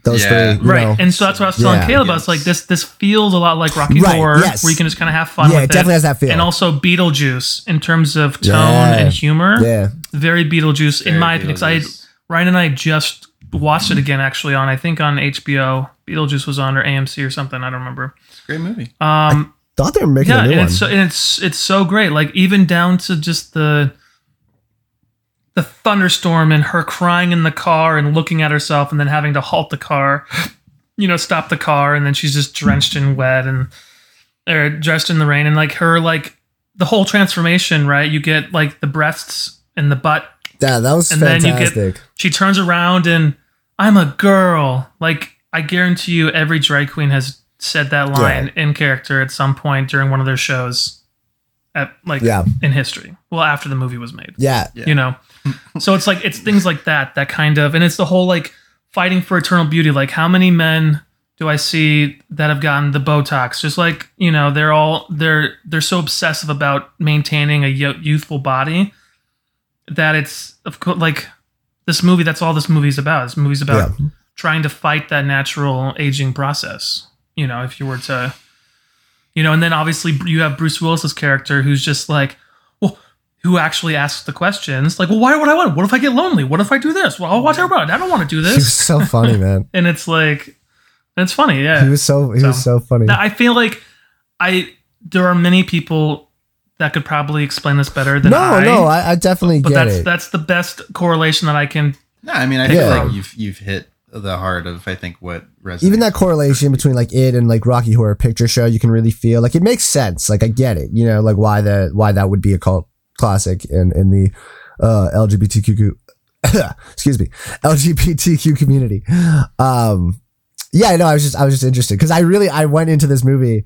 Those three, right? And so that's what I was telling Caleb. Yes. I was like, this feels a lot like Rocky Horror, where you can just kind of have fun. Yeah, with it definitely has that feel. And also Beetlejuice in terms of tone and humor. Yeah, very Beetlejuice in my opinion. Because Ryan and I just watched it again, actually, on HBO. Beetlejuice was on, or AMC or something. I don't remember. It's a great movie. I thought they were making a new one. It's so great. Like even down to just the thunderstorm and her crying in the car and looking at herself and then having to halt the car, stop the car. And then she's just drenched in wet and or dressed in the rain. And like her, like the whole transformation, right? You get like the breasts and the butt. Yeah, that was fantastic. And then she turns around and I'm a girl. Like I guarantee you every drag queen has said that line in character at some point during one of their shows. In history, well, after the movie was made, so it's like it's things like that kind of, and it's the whole like fighting for eternal beauty. Like how many men do I see that have gotten the Botox? Just like they're so obsessive about maintaining a youthful body that it's of course like this movie. That's all this movie's about. This movie's about trying to fight that natural aging process. If you were to. And then obviously you have Bruce Willis's character who's just like, well, who actually asks the questions like, well, why would I want? What if I get lonely? What if I do this? Well, I'll watch everybody. I don't want to do this. He was so funny, man. And it's like, it's funny. Yeah. He was so funny. I feel like there are many people that could probably explain this better than I. No, I definitely get it. But that's the best correlation that I can. No, I mean, I feel like you've hit the heart of, I think, what resonates. Even that correlation between like it and like Rocky Horror Picture Show, you can really feel like it makes sense. Like I get it, like why that would be a cult classic in the LGBTQ excuse me, LGBTQ community. Yeah, no, I was just interested because I went into this movie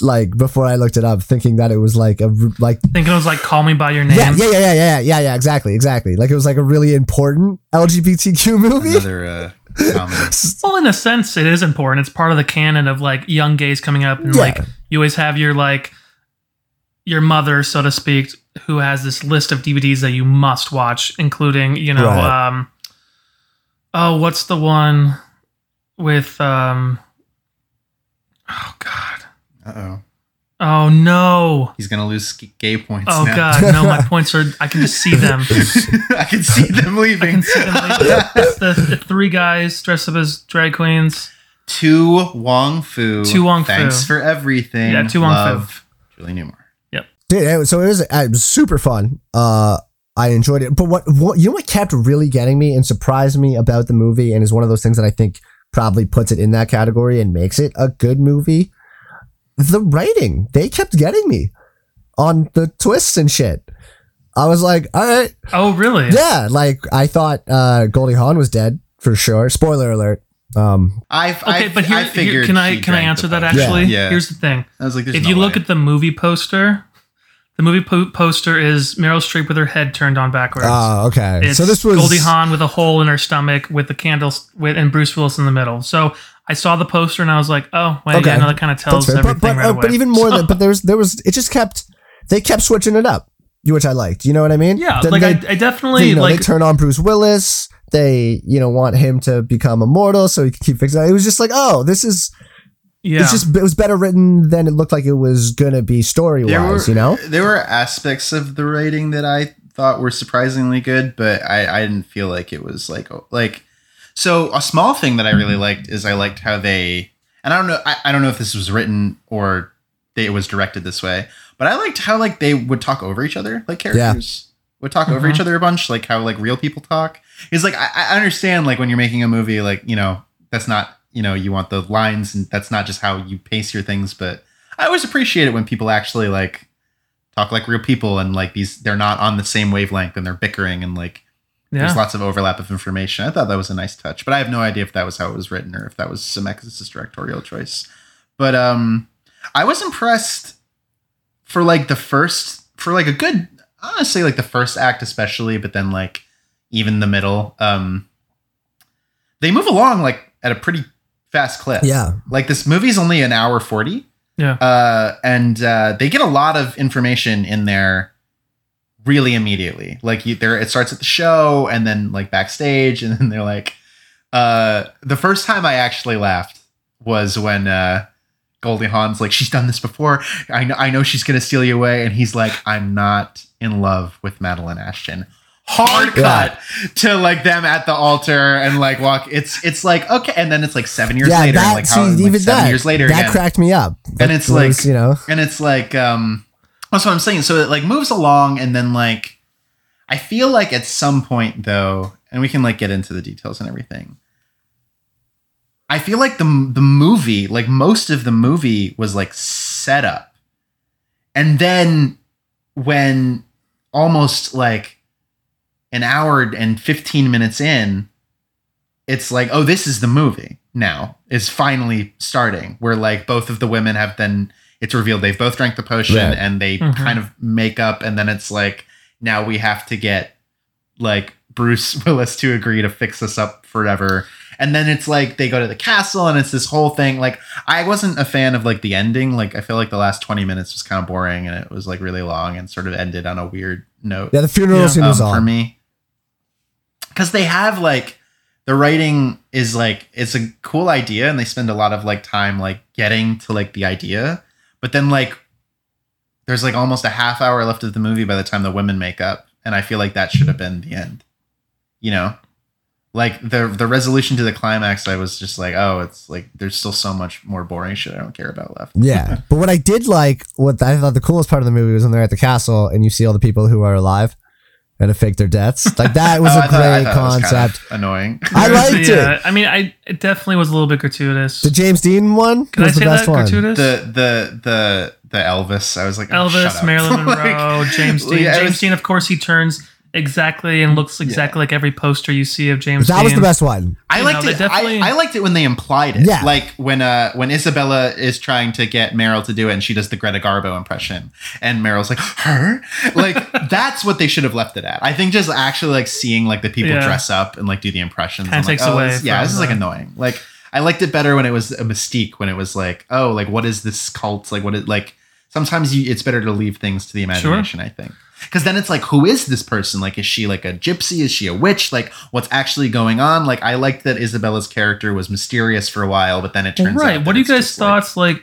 like before I looked it up, thinking that it was like thinking it was like Call Me by Your Name. Yeah. Exactly. Like it was like a really important LGBTQ movie. Another, well, in a sense, it is important. It's part of the canon of like young gays coming up, and like you always have your like your mother, so to speak, who has this list of DVDs that you must watch, including what's the one with oh no, he's gonna lose gay points. Oh now. God, no, my points are. I can just see them. I can see them leaving. I can see them leaving. It's the three guys dressed up as drag queens. Tu Wong Fu. Thanks for everything. Yeah, Tu Wong Love. Fu. Julie Newmar. Yep. Dude, so it was super fun. I enjoyed it. But what you know what kept really getting me and surprised me about the movie, and is one of those things that I think probably puts it in that category and makes it a good movie. The writing, they kept getting me on the twists and shit. I was like, all right. Oh, really? Yeah. Like I thought Goldie Hawn was dead for sure. Spoiler alert. Can I answer that actually? Yeah. Here's the thing. I was like, if you look at the movie poster is Meryl Streep with her head turned on backwards. Oh, okay. It's so this was Goldie Hawn with a hole in her stomach with the candles and Bruce Willis in the middle. So I saw the poster and I was like, "Oh, wait, okay. Yeah, no, that kind of tells everything right away." But even more than, but there was, it just kept, they kept switching it up, which I liked. You know what I mean? Yeah, then like I definitely they, like they turn on Bruce Willis. They, want him to become immortal so he can keep fixing it. It was just like, oh, this is. Yeah. It was better written than it looked like it was gonna be story-wise. There were aspects of the writing that I thought were surprisingly good, but I didn't feel like it was like. So a small thing that I really liked is I liked how they, and I don't know if this was written or it was directed this way, but I liked how like they would talk over each other, like characters would talk over each other a bunch, like how like real people talk. It's like I understand like when you're making a movie, like that's not you want the lines and that's not just how you pace your things, but I always appreciate it when people actually like talk like real people and like they're not on the same wavelength and they're bickering and like. Yeah. There's lots of overlap of information. I thought that was a nice touch, but I have no idea if that was how it was written or if that was Zemeckis' directorial choice. But I was impressed for like the first act especially, but then like even the middle. They move along like at a pretty fast clip. Yeah, like this movie's only an hour 40. Yeah, and they get a lot of information in there. Really immediately, like it starts at the show and then like backstage, and then they're like, the first time I actually laughed was when Goldie Hawn's like, she's done this before. I know she's gonna steal you away, and he's like, I'm not in love with Madeline Ashton. Hard cut to like them at the altar and like walk. It's like okay, and then it's like 7 years later. That, and, like, how, see, like, even 7 years later, that again. Cracked me up. And it's like and it's like That's what I'm saying. So it like moves along, and then like I feel like at some point though, and we can like get into the details and everything. I feel like the movie, like most of the movie was like set up. And then when almost like an hour and 15 minutes in, it's like, oh, this is the movie now. It's finally starting where like both of the women have then it's revealed they've both drank the potion and they kind of make up. And then it's like, now we have to get like Bruce Willis to agree to fix us up forever. And then it's like, they go to the castle and it's this whole thing. Like I wasn't a fan of like the ending. Like I feel like the last 20 minutes was kind of boring and it was like really long and sort of ended on a weird note. Yeah. The funeral scene was on for me. Cause they have like, the writing is like, it's a cool idea. And they spend a lot of like time, like getting to like the idea. But then, like, there's, like, almost a half hour left of the movie by the time the women make up. And I feel like that should have been the end. You know? Like, the resolution to the climax, I was just like, oh, it's, like, there's still so much more boring shit I don't care about left. Yeah. But what I did like, what I thought the coolest part of the movie was when they're at the castle and you see all the people who are alive and have faked their deaths. Like, that was a great concept. Kind of annoying. I liked it. I mean, it definitely was a little bit gratuitous. The James Dean one was the best one. The Elvis. I was like, Elvis, Marilyn Monroe, James Dean. James Dean, of course, he turns exactly and looks exactly like every poster you see of James. That was the best one. I liked it when they implied it. Yeah. Like when Isabella is trying to get Meryl to do it and she does the Greta Garbo impression and Meryl's like, her? Like that's what they should have left it at. I think just actually like seeing like the people dress up and like do the impressions. Kind of takes away. This is like annoying. Like I liked it better when it was a mystique, when it was like, oh, like what is this cult? Like what is like sometimes it's better to leave things to the imagination, I think. Because then it's like, who is this person? Like, is she like a gypsy? Is she a witch? Like, what's actually going on? Like, I liked that Isabella's character was mysterious for a while, but then it turns out. Right. What are you guys' thoughts? Like,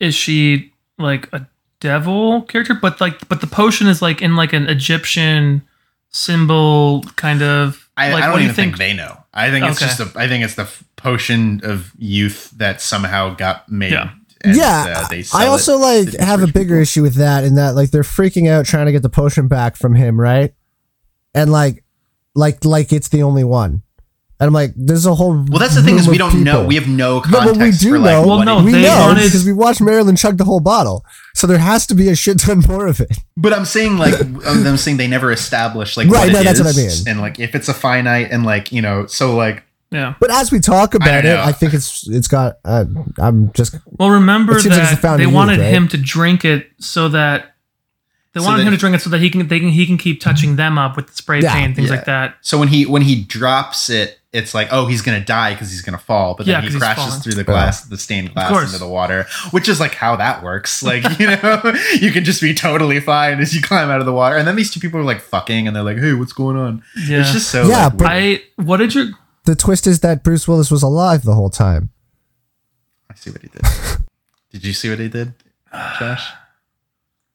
is she like a devil character? But like, the potion is like in like an Egyptian symbol kind of. I don't even think they know. I think it's just I think it's the potion of youth that somehow got made. Yeah. And, I also like have a bigger issue with that in that like they're freaking out trying to get the potion back from him, right? And like it's the only one. And I'm like, there's a whole that's the thing is we don't know. We have no context. No, but we do know. Like, because we watched Marilyn chug the whole bottle. So there has to be a shit ton more of it. But I'm saying like I'm saying they never establish like right. What that's what I mean. And like if it's a finite and like you know so like. Yeah. But as we talk about it, I think it's got. I'm just remember that they wanted him to drink it so that he can keep touching them up with the spray paint things like that. So when he drops it, it's like he's gonna die because he's gonna fall, but then he crashes through the glass, the stained glass into the water, which is like how that works. Like you know, you can just be totally fine as you climb out of the water, and then these two people are like fucking, and they're like, "Hey, what's going on?" Yeah. It's just so what did you? The twist is that Bruce Willis was alive the whole time. I see what he did. Did you see what he did, Josh?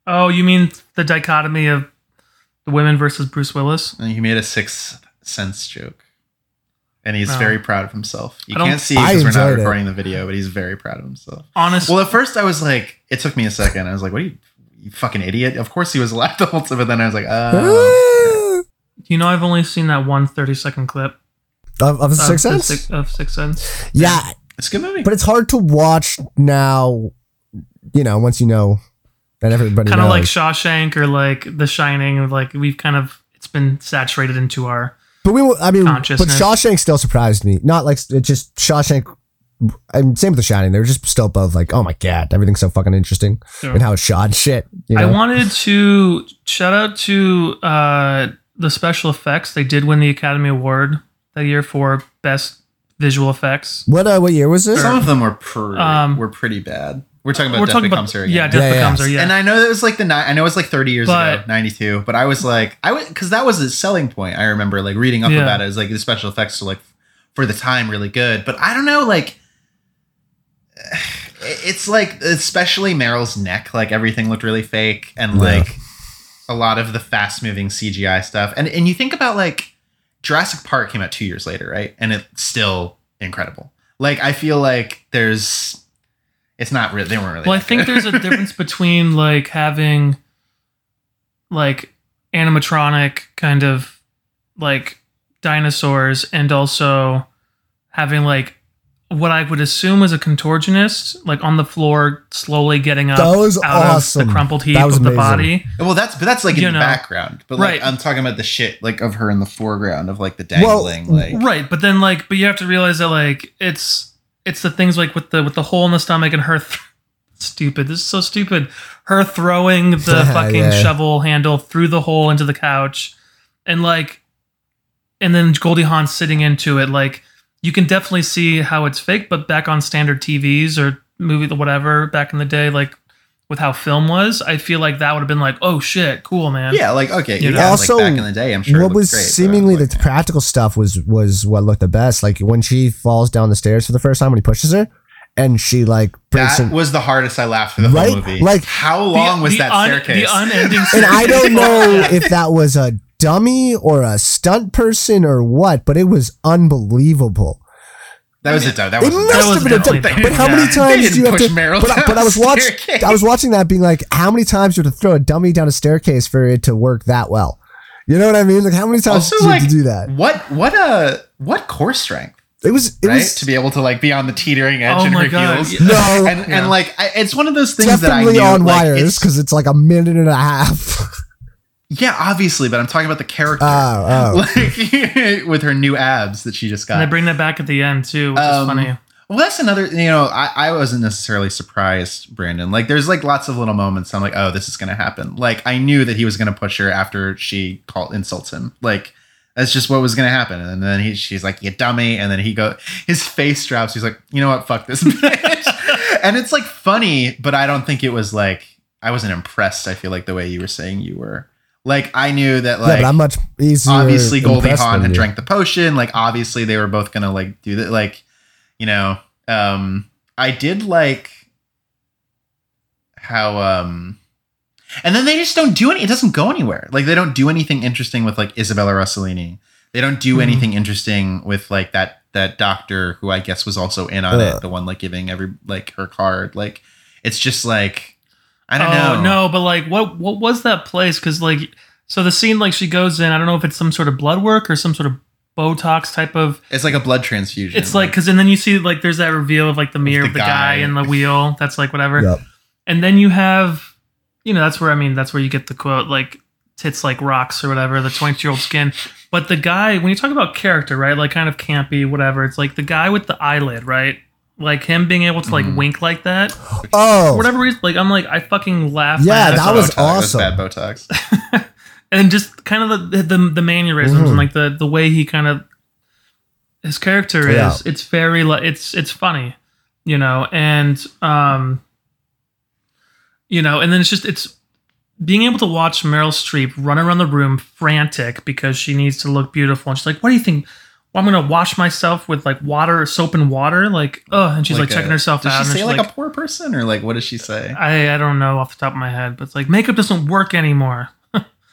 Oh, you mean the dichotomy of the women versus Bruce Willis? And he made a Sixth Sense joke. And he's very proud of himself. You can't see because we're not recording the video, but he's very proud of himself. Honestly. Well, at first I was like, it took me a second. I was like, what are you fucking idiot? Of course he was alive the whole time. But then I was like, You know, I've only seen that one 30-second clip. Of Sixth Sense? Of Sixth Sense. Yeah. It's a good movie. But it's hard to watch now, you know, once you know that everybody kind of like Shawshank or like The Shining. Like we've kind of, it's been saturated into our consciousness. But Shawshank still surprised me. Not like, it just Shawshank, same with The Shining. They were just still both like, oh my God, everything's so fucking interesting. Sure. And how it's shot and shit. You know? I wanted to shout out to the special effects. They did win the Academy Award that year for best visual effects. What year was this? Some of them were pretty bad. We're talking about Death Becomes Her again. Yeah, Death Becomes Her. Yeah, and I know that was like I know it's like 30 years ago, 92. But I was like, because that was a selling point. I remember like reading up about it. It was like the special effects were like for the time really good. But I don't know, like it's like especially Meryl's neck, like everything looked really fake, and like a lot of the fast moving CGI stuff. And you think about like. Jurassic Park came out 2 years later, right? And it's still incredible. Like, I feel like it's not really, they weren't really. Well, I think there's a difference between like having like animatronic kind of like dinosaurs and also having like what I would assume is a contortionist, like on the floor, slowly getting up out of the crumpled heap of the body. Well, that's like in the background, but like I'm talking about the shit like of her in the foreground of like the dangling, But then but you have to realize that like it's the things like with the hole in the stomach and her. Stupid. This is so stupid. Her throwing the fucking shovel handle through the hole into the couch, and like, and then Goldie Hawn sitting into it like. You can definitely see how it's fake, but back on standard TVs or movie, whatever, back in the day, like with how film was, I feel like that would have been like, oh shit, cool, man. Yeah, like, okay. You know, also, like back in the day, I'm sure what was great, seemingly the practical stuff was what looked the best. Like when she falls down the stairs for the first time, when he pushes her and she like breaks that was the hardest I laughed for the whole movie. Like how long was that staircase? The unending staircase. And I don't know if that was a dummy or a stunt person or what, but it was unbelievable. That was a dumb. That was a dumb. But how many times do you have to? But I was watching that, being like, how many times you have to throw a dummy down a staircase for it to work that well? You know what I mean? Like, how many times do you have to do that? What core strength? It was to be able to like be on the teetering edge and her heels. No, and like it's one of those things that I knew, on wires because it's like a minute and a half. Yeah, obviously, but I'm talking about the character like, with her new abs that she just got. And they bring that back at the end, too, which is funny. Well, that's another, you know, I wasn't necessarily surprised, Brandon. Like, there's like lots of little moments. I'm like, oh, this is going to happen. Like, I knew that he was going to push her after she insults him. Like, that's just what was going to happen. And then she's like, you dummy. And then he goes, his face drops. He's like, you know what? Fuck this bitch. And it's like funny, but I don't think it was like, I wasn't impressed. I feel like the way you were saying you were. Like, I knew that, like, yeah, but I'm much easier obviously Goldie Hawn had drank the potion. Like, obviously they were both going to, like, do that. Like, you know, I did like how, and then they just don't do it doesn't go anywhere. Like, they don't do anything interesting with, like, Isabella Rossellini. They don't do anything interesting with, like, that doctor who I guess was also in on it. The one, like, giving every, like, her card. Like, it's just, like... I don't know. No, but like, what was that place? Because like, so the scene, like she goes in, I don't know if it's some sort of blood work or some sort of Botox type of. It's like a blood transfusion. It's like, because, and then you see like, there's that reveal of like the mirror of the guy and the wheel. That's like whatever. Yep. And then you have, you know, that's where you get the quote, like tits like rocks or whatever, the 20-year-old skin. But the guy, when you talk about character, right? Like kind of campy, whatever. It's like the guy with the eyelid, right? Like him being able to like wink like that. Oh, for whatever reason. Like I'm like I fucking laughed. Yeah, that was awesome. That was bad Botox. And just kind of the mannerisms and like the way he kind of his character is. It's very like it's funny, you know. And you know, and then it's being able to watch Meryl Streep run around the room frantic because she needs to look beautiful. And she's like, "What do you think? Well, I'm going to wash myself with like water, soap and water." Like, oh, and she's like checking herself out. Does she say like a poor person or like, what does she say? I don't know off the top of my head, but it's like makeup doesn't work anymore.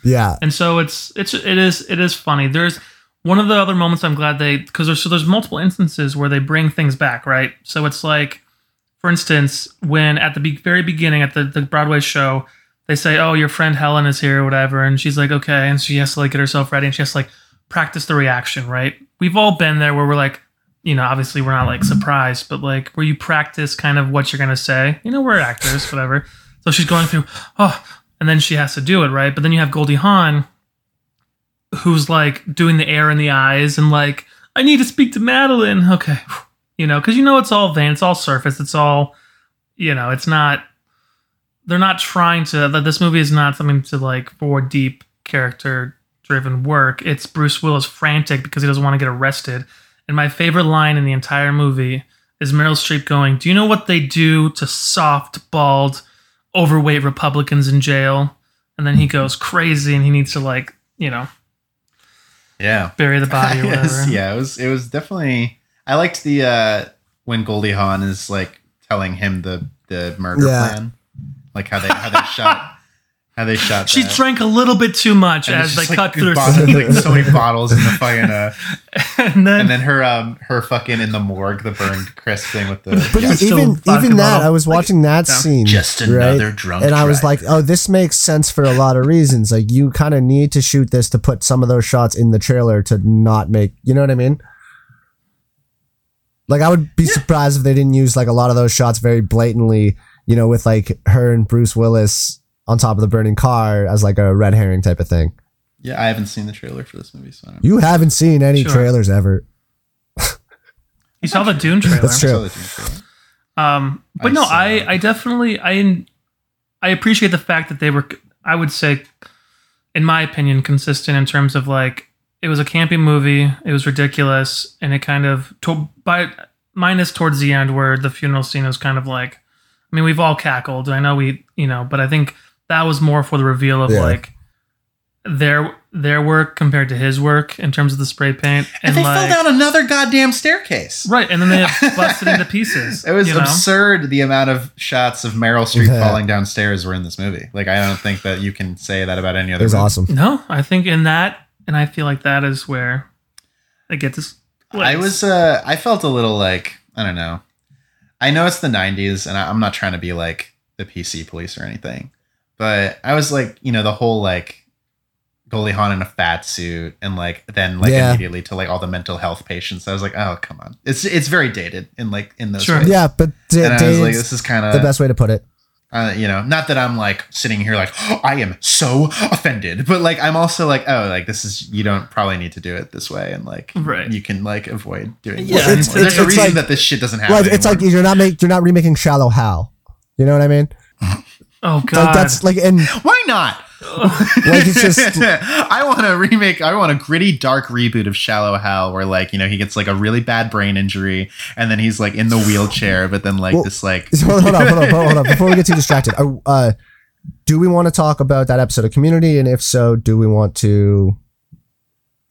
Yeah. And so it is funny. There's one of the other moments I'm glad because there's multiple instances where they bring things back. Right. So it's like, for instance, when at the very beginning at the Broadway show, they say, "Oh, your friend Helen is here," or whatever. And she's like, okay. And she has to like get herself ready and she has to like practice the reaction. Right. We've all been there where we're like, you know, obviously we're not like surprised, but like where you practice kind of what you're going to say, you know, we're actors, whatever. So she's going through, oh, and then she has to do it. Right. But then you have Goldie Hawn, who's like doing the air in the eyes and like, I need to speak to Madeline. Okay. You know, cause you know, it's all vain. It's all surface. It's all, you know, it's not, they're not trying to, this movie is not something to like for deep character driven work. It's Bruce Willis frantic because he doesn't want to get arrested. And my favorite line in the entire movie is Meryl Streep going, "Do you know what they do to soft, bald, overweight Republicans in jail?" And then he goes crazy and he needs to like, you know, bury the body or whatever. Yes, yeah, it was definitely, I liked the when Goldie Hawn is like telling him the murder plan, like how they shot. She drank a little bit too much and as they like, cut through like so many bottles in the fucking and then her fucking in the morgue the burned crisp thing with the but even that I was watching like, that scene just another right? drunk and I was like, oh, this makes sense for a lot of reasons. Like you kind of need to shoot this to put some of those shots in the trailer to not make, you know what I mean? Like I would be surprised if they didn't use like a lot of those shots very blatantly, you know, with like her and Bruce Willis on top of the burning car as like a red herring type of thing. Yeah, I haven't seen the trailer for this movie. So you haven't seen any trailers ever. You saw the Dune trailer. That's true. But no, I definitely, I appreciate the fact that they were, I would say, in my opinion, consistent in terms of like, it was a campy movie. It was ridiculous. And it kind of, minus towards the end where the funeral scene was kind of like, I mean, we've all cackled. I know we, you know, but I think that was more for the reveal of like their work compared to his work in terms of the spray paint. And they like, fell down another goddamn staircase. Right. And then they busted into pieces. It was absurd. The amount of shots of Meryl Streep falling downstairs were in this movie. Like, I don't think that you can say that about any other. It was awesome. No, I think in that, and I feel like that is where it gets us. I felt a little like, I don't know. I know it's the 90s and I'm not trying to be like the PC police or anything, but I was like, you know, the whole like Goldie Hawn in a fat suit and like then like immediately to like all the mental health patients. I was like, oh, come on. It's very dated in like in those ways. Yeah, but and I was like, this is kind of the best way to put it. You know, not that I'm like sitting here like, oh, I am so offended, but like, I'm also like, oh, like this is, you don't probably need to do it this way. And like, right. You can like avoid doing it. Yeah. Well, there's a reason like, that this shit doesn't happen. Well, it's anymore. Like, you're not remaking Shallow Hal. You know what I mean? Oh God. Like, that's like, and why not? Like, it's just, I want a gritty dark reboot of Shallow Hal where like, you know, he gets like a really bad brain injury and then he's like in the wheelchair, but then like well, this like hold on before we get too distracted, do we want to talk about that episode of Community, and if so, do we want to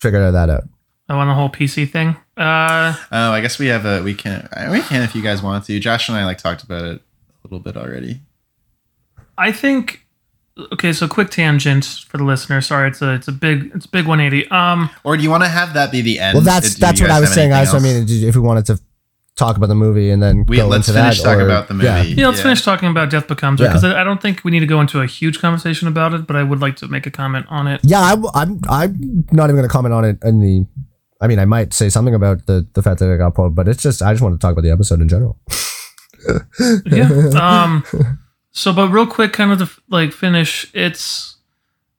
figure that out? I want a whole PC thing. I guess we have a we can if you guys want to. Josh and I like talked about it a little bit already, I think. Okay, so quick tangent for the listener. Sorry, it's a big 180. Or do you want to have that be the end? Well, that's what I was saying. If we wanted to talk about the movie and then about the movie. Yeah, let's finish talking about Death Becomes Her, because I don't think we need to go into a huge conversation about it, but I would like to make a comment on it. Yeah, I'm not even going to comment on it in the. I mean, I might say something about the fact that I got pulled, but it's just I just want to talk about the episode in general. Yeah. So, but real quick, kind of to like finish, it's,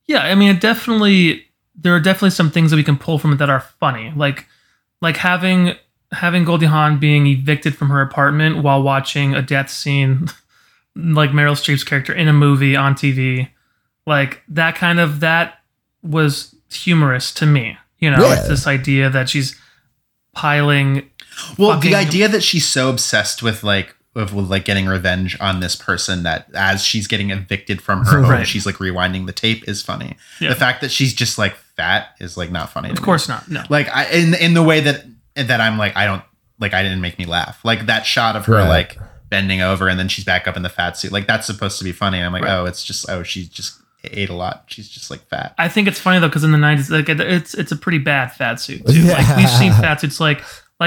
yeah, I mean, there are definitely some things that we can pull from it that are funny. Like having Goldie Hawn being evicted from her apartment while watching a death scene, like Meryl Streep's character in a movie on TV, like that was humorous to me. You know, it's this idea that she's piling. Well, the idea that she's so obsessed with getting revenge on this person that as she's getting evicted from her home, she's like rewinding the tape is funny. Yeah. The fact that she's just like fat is like not funny. Of course not. No. Like I, in the way that I'm like, I don't like, I didn't make me laugh. Like that shot of her like bending over and then she's back up in the fat suit. Like that's supposed to be funny. And I'm like, she just ate a lot. She's just like fat. I think it's funny though. Cause in the 90s, like it's a pretty bad fat suit too. Yeah. Like we've seen fat suits like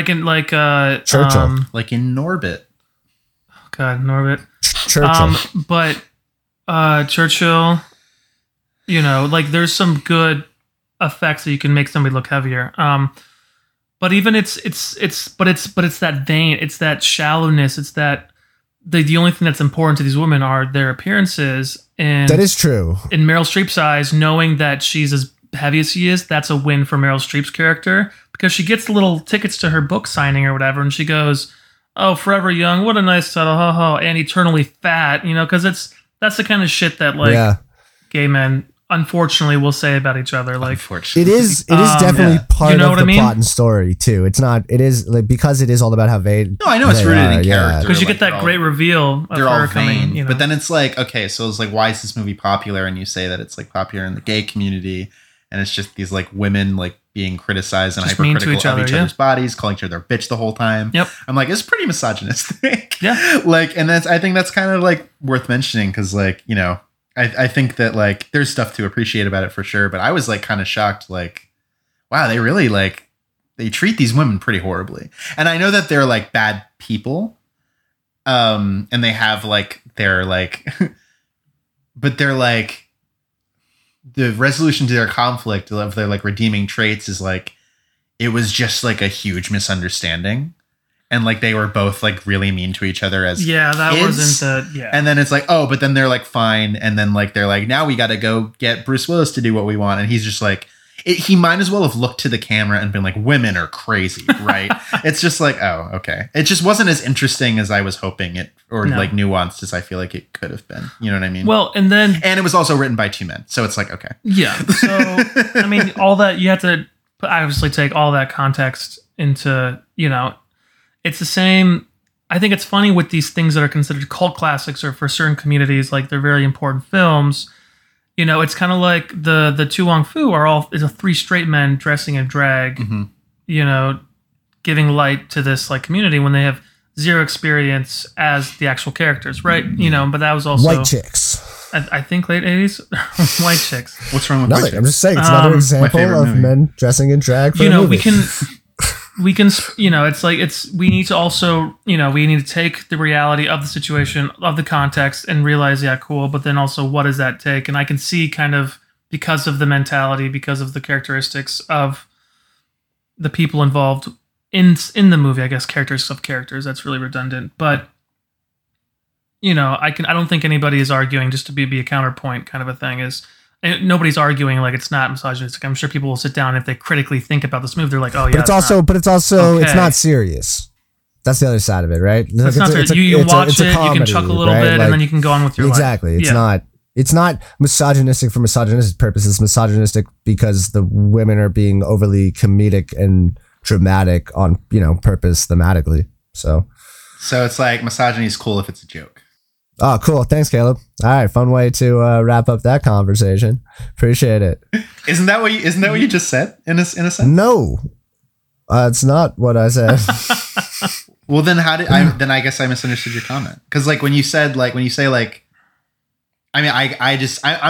in Churchill, like in Norbit. God, Norbit. Churchill. But Churchill, you know, like there's some good effects that you can make somebody look heavier. But even it's that vein, it's that shallowness, it's that the only thing that's important to these women are their appearances, and that is true. In Meryl Streep's eyes, knowing that she's as heavy as she is, that's a win for Meryl Streep's character, because she gets the little tickets to her book signing or whatever, and she goes, oh, forever young, what a nice title, ha ha, and eternally fat, you know, because that's the kind of shit that like gay men unfortunately will say about each other. Like, unfortunately, it is definitely part of the plot and story too. It's not, it is like, because it is all about how vain. No, I know it's rooted in character because you like, get that great reveal. They're all vain, you know? But then it's like, okay, so it's like, why is this movie popular? And you say that it's like popular in the gay community, and it's just these like women like being criticized and hypercritical of each other's bodies, calling each other bitch the whole time. Yep. I'm like, it's pretty misogynistic. Yeah. Like, and that's, I think that's kind of like worth mentioning because like, you know, I think that like there's stuff to appreciate about it for sure. But I was like kind of shocked, like, wow, they really like, they treat these women pretty horribly. And I know that they're like bad people. And they have like, they're like, but they're like, the resolution to their conflict of their like redeeming traits is like, it was just like a huge misunderstanding. And like, they were both like really mean to each other as kids. Wasn't the, And then it's like, oh, but then they're like, fine. And then like, they're like, now we got to go get Bruce Willis to do what we want. And he's just like, he might as well have looked to the camera and been like, women are crazy. Right. It's just like, oh, okay. It just wasn't as interesting as I was hoping it, or like nuanced as I feel like it could have been. You know what I mean? Well, and it was also written by two men. So it's like, okay. Yeah. So, I mean, all that you have to obviously take all that context into, you know, it's the same. I think it's funny with these things that are considered cult classics or for certain communities, like they're very important films. You know, it's kind of like the Tu Wong Fu are all three straight men dressing in drag, you know, giving light to this like community when they have zero experience as the actual characters, right? You know, but that was also white chicks. I think late '80s, white chicks. What's wrong with nothing? I'm just saying it's another example of men dressing in drag. For you know, we can, you know, it's like we need to also, you know, we need to take the reality of the situation, of the context, and realize, yeah, cool, but then also what does that take? And I can see kind of because of the mentality, because of the characteristics of the people involved in the movie, I guess characters of characters, that's really redundant, but you know, I don't think anybody is arguing, just to be a counterpoint kind of a thing, is nobody's arguing like it's not misogynistic. I'm sure people will sit down, if they critically think about this movie, they're like, oh yeah, but it's also okay. It's not serious. That's the other side of it, right? You watch it, you can chuckle a little bit, and then you can go on with your life. It's not misogynistic for misogynistic purposes. It's misogynistic because the women are being overly comedic and dramatic on, purpose thematically. So it's like misogyny is cool if it's a joke. Oh, cool. Thanks, Caleb. All right. Fun way to wrap up that conversation. Appreciate it. Isn't that what you just said in a sense? No, it's not what I said. Well, then how did I guess I misunderstood your comment. Cause I'm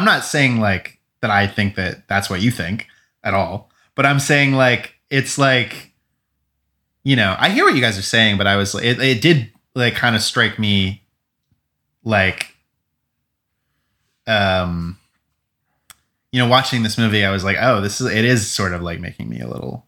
not saying like that I think that that's what you think at all, but I'm saying like, it's like, I hear what you guys are saying, but I was like, it did like kind of strike me like, watching this movie, I was like, oh, it is sort of like making me a little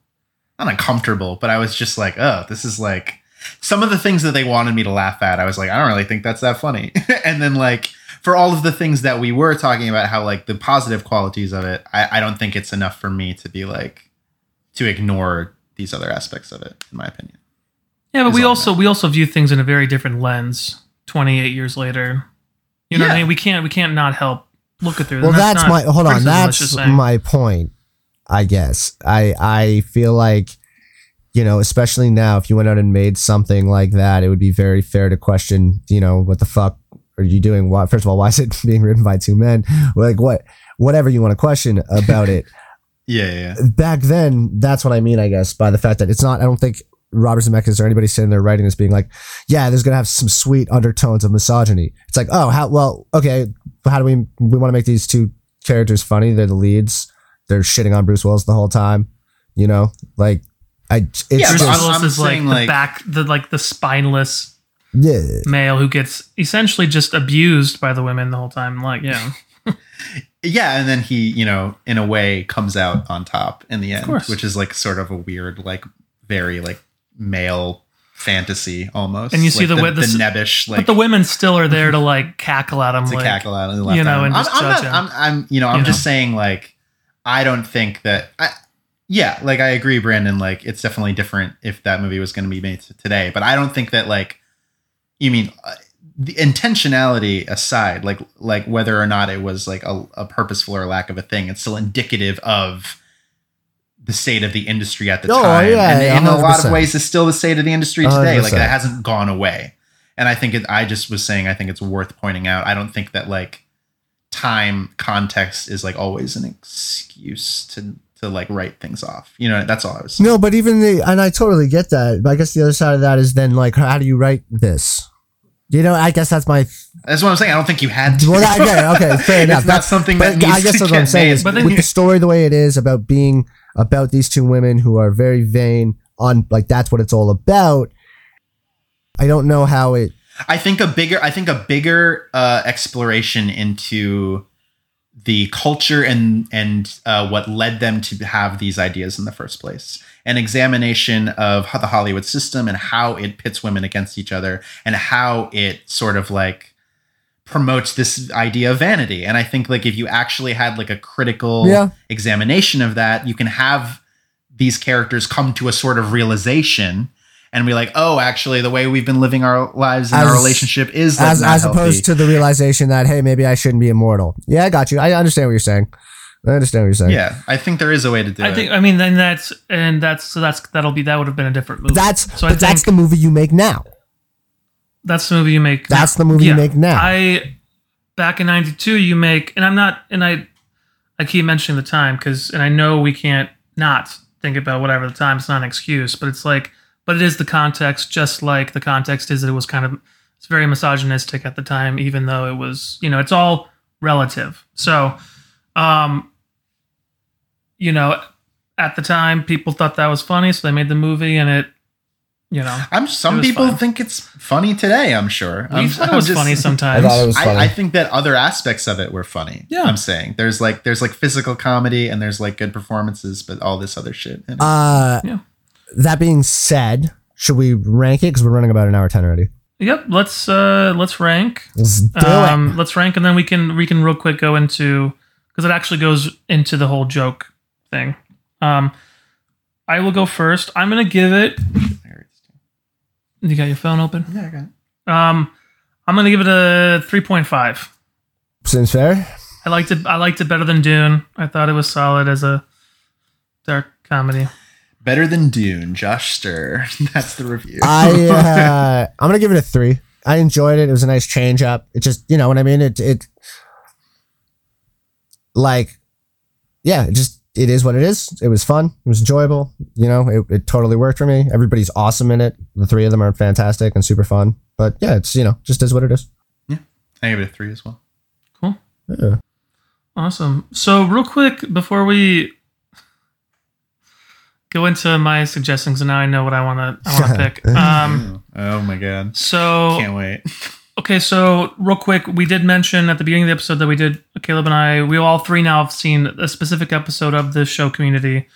not uncomfortable, but I was just like, oh, this is like some of the things that they wanted me to laugh at. I was like, I don't really think that's that funny. And then like, for all of the things that we were talking about, how like the positive qualities of it, I don't think it's enough for me to be like, to ignore these other aspects of it, in my opinion. Yeah, but we also view things in a very different lens 28 years later. You know what I mean? We can't not help look at through. Well, that's my point, I guess. I feel like, especially now, if you went out and made something like that, it would be very fair to question, what the fuck are you doing? Why, first of all, why is it being written by two men? Like whatever you want to question about it. Yeah. Back then, that's what I mean, I guess, by the fact that it's not, I don't think Robert Zemeckis or anybody sitting there writing this being like, yeah, there's going to have some sweet undertones of misogyny. It's like, oh, how do we want to make these two characters funny? They're the leads. They're shitting on Bruce Willis the whole time. Bruce Willis is the spineless male who gets essentially just abused by the women the whole time. Yeah, and then he, in a way comes out on top in the end, which is like sort of a weird, like very like male fantasy almost. And you see the nebbish, like, but the women still are there to like cackle at him, and just judge him. I'm just saying, like, I don't think that. I agree, Brandon. Like, it's definitely different if that movie was going to be made today, but I don't think that like, you mean. The intentionality aside, like whether or not it was like a purposeful or lack of a thing, it's still indicative of the state of the industry at the time. Yeah, and in a lot of ways, it's still the state of the industry today. 100%. Like that hasn't gone away. And I think I think it's worth pointing out. I don't think that like time context is like always an excuse to like write things off. That's all I was saying. No, but even and I totally get that. But I guess the other side of that is then like, how do you write this? I guess that's my. That's what I'm saying. I don't think you had to. Well, okay, fair enough. That's something that needs to. I guess that's what I'm saying. Is with the story the way it is about being about these two women who are very vain on like that's what it's all about. I don't know how it. I think a bigger exploration into the culture and what led them to have these ideas in the first place. An examination of the Hollywood system and how it pits women against each other and how it sort of like promotes this idea of vanity. And I think like if you actually had like a critical examination of that, you can have these characters come to a sort of realization and be like, oh, actually the way we've been living our lives and our relationship is like as opposed to the realization that, hey, maybe I shouldn't be immortal. Yeah, I got you. I understand what you're saying. Yeah, I think there is a way to do it. That would have been a different movie. That's the movie you make now. That's the movie you make. That's the movie you make now. Back in '92, you make, and I'm not, and I keep mentioning the time because I know we can't not think about whatever the time. It's not an excuse, but it's like, but it is the context. Just like the context is that it was it's very misogynistic at the time, even though it was, it's all relative. So. At the time people thought that was funny, so they made the movie and it, some people fun. Think it's funny today, I'm sure. Funny sometimes. I thought it was funny. I think that other aspects of it were funny. Yeah. I'm saying there's like physical comedy and there's like good performances, but all this other shit. That being said, should we rank it? Cause we're running about an hour 10 already. Yep. Let's rank. Let's do it. Let's rank, and then we can real quick go into, because it actually goes into the whole joke thing. I will go first. I'm gonna give it. You got your phone open? Yeah, I got it. I'm gonna give it a 3.5. Seems fair. I liked it better than Dune. I thought it was solid as a dark comedy. Better than Dune, Josh Sturr. That's the review. I'm gonna give it a 3. I enjoyed it. It was a nice change up. It just, you know what I mean. It like, yeah. It just, it is what it is. It was fun. It was enjoyable. You know, it totally worked for me. Everybody's awesome in it. The three of them are fantastic and super fun. But yeah, it's, you know, just is what it is. Yeah, I give it a 3 as well. Cool. Yeah. Awesome. So real quick before we go into my suggestions, and now I know what I want to pick. Oh my god! So can't wait. Okay, so real quick, we did mention at the beginning of the episode that we did, Caleb and I, we all three now have seen a specific episode of the show Community.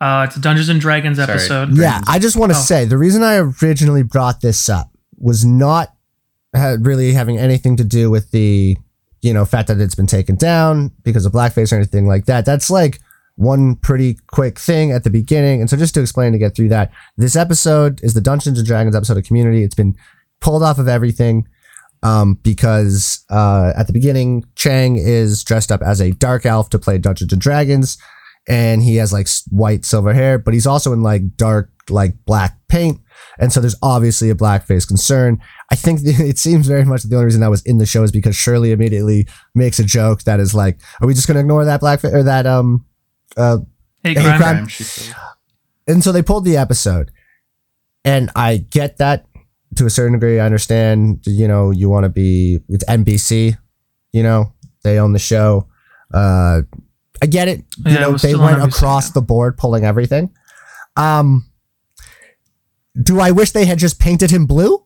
It's a Dungeons and Dragons episode. Yeah, I just want to say the reason I originally brought this up was not really having anything to do with the, you know, fact that it's been taken down because of blackface or anything like that. That's like one pretty quick thing at the beginning. And so just to explain, to get through that, this episode is the Dungeons and Dragons episode of Community. It's been pulled off of everything because at the beginning, Chang is dressed up as a dark elf to play Dungeons and Dragons. And he has like white silver hair, but he's also in like dark, like black paint. And so there's obviously a blackface concern. I think it seems very much that the only reason that was in the show is because Shirley immediately makes a joke that is like, are we just going to ignore that blackface or that, hate crime. And so they pulled the episode, and I get that to a certain degree. I understand, you know, you want to be, it's NBC, you know, they own the show. I get it. You know, they went across the board pulling everything. Do I wish they had just painted him blue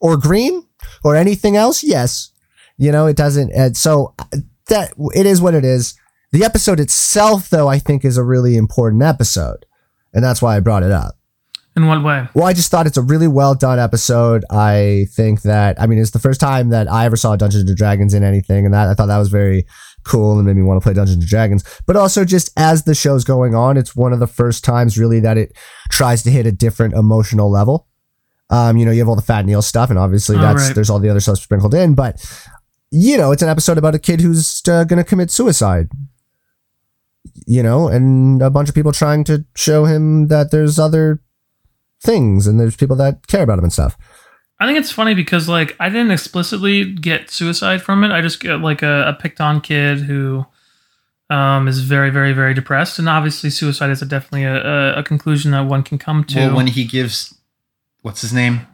or green or anything else? Yes. You know, it doesn't. And so that it is what it is. The episode itself, though, I think is a really important episode, and that's why I brought it up. In what way? Well, I just thought it's a really well done episode. I think that, I mean, it's the first time that I ever saw Dungeons & Dragons in anything, and that I thought that was very cool and made me want to play Dungeons & Dragons. But also just as the show's going on, it's one of the first times really that it tries to hit a different emotional level. You know, you have all the Fat Neil stuff, and obviously there's all the other stuff sprinkled in, but, you know, it's an episode about a kid who's going to commit suicide. You know, and a bunch of people trying to show him that there's other things and there's people that care about him and stuff. I think it's funny because, like, I didn't explicitly get suicide from it. I just get, like, a picked on kid who is very, very, very depressed. And obviously suicide is definitely a conclusion that one can come to. Well, when he gives, what's his name?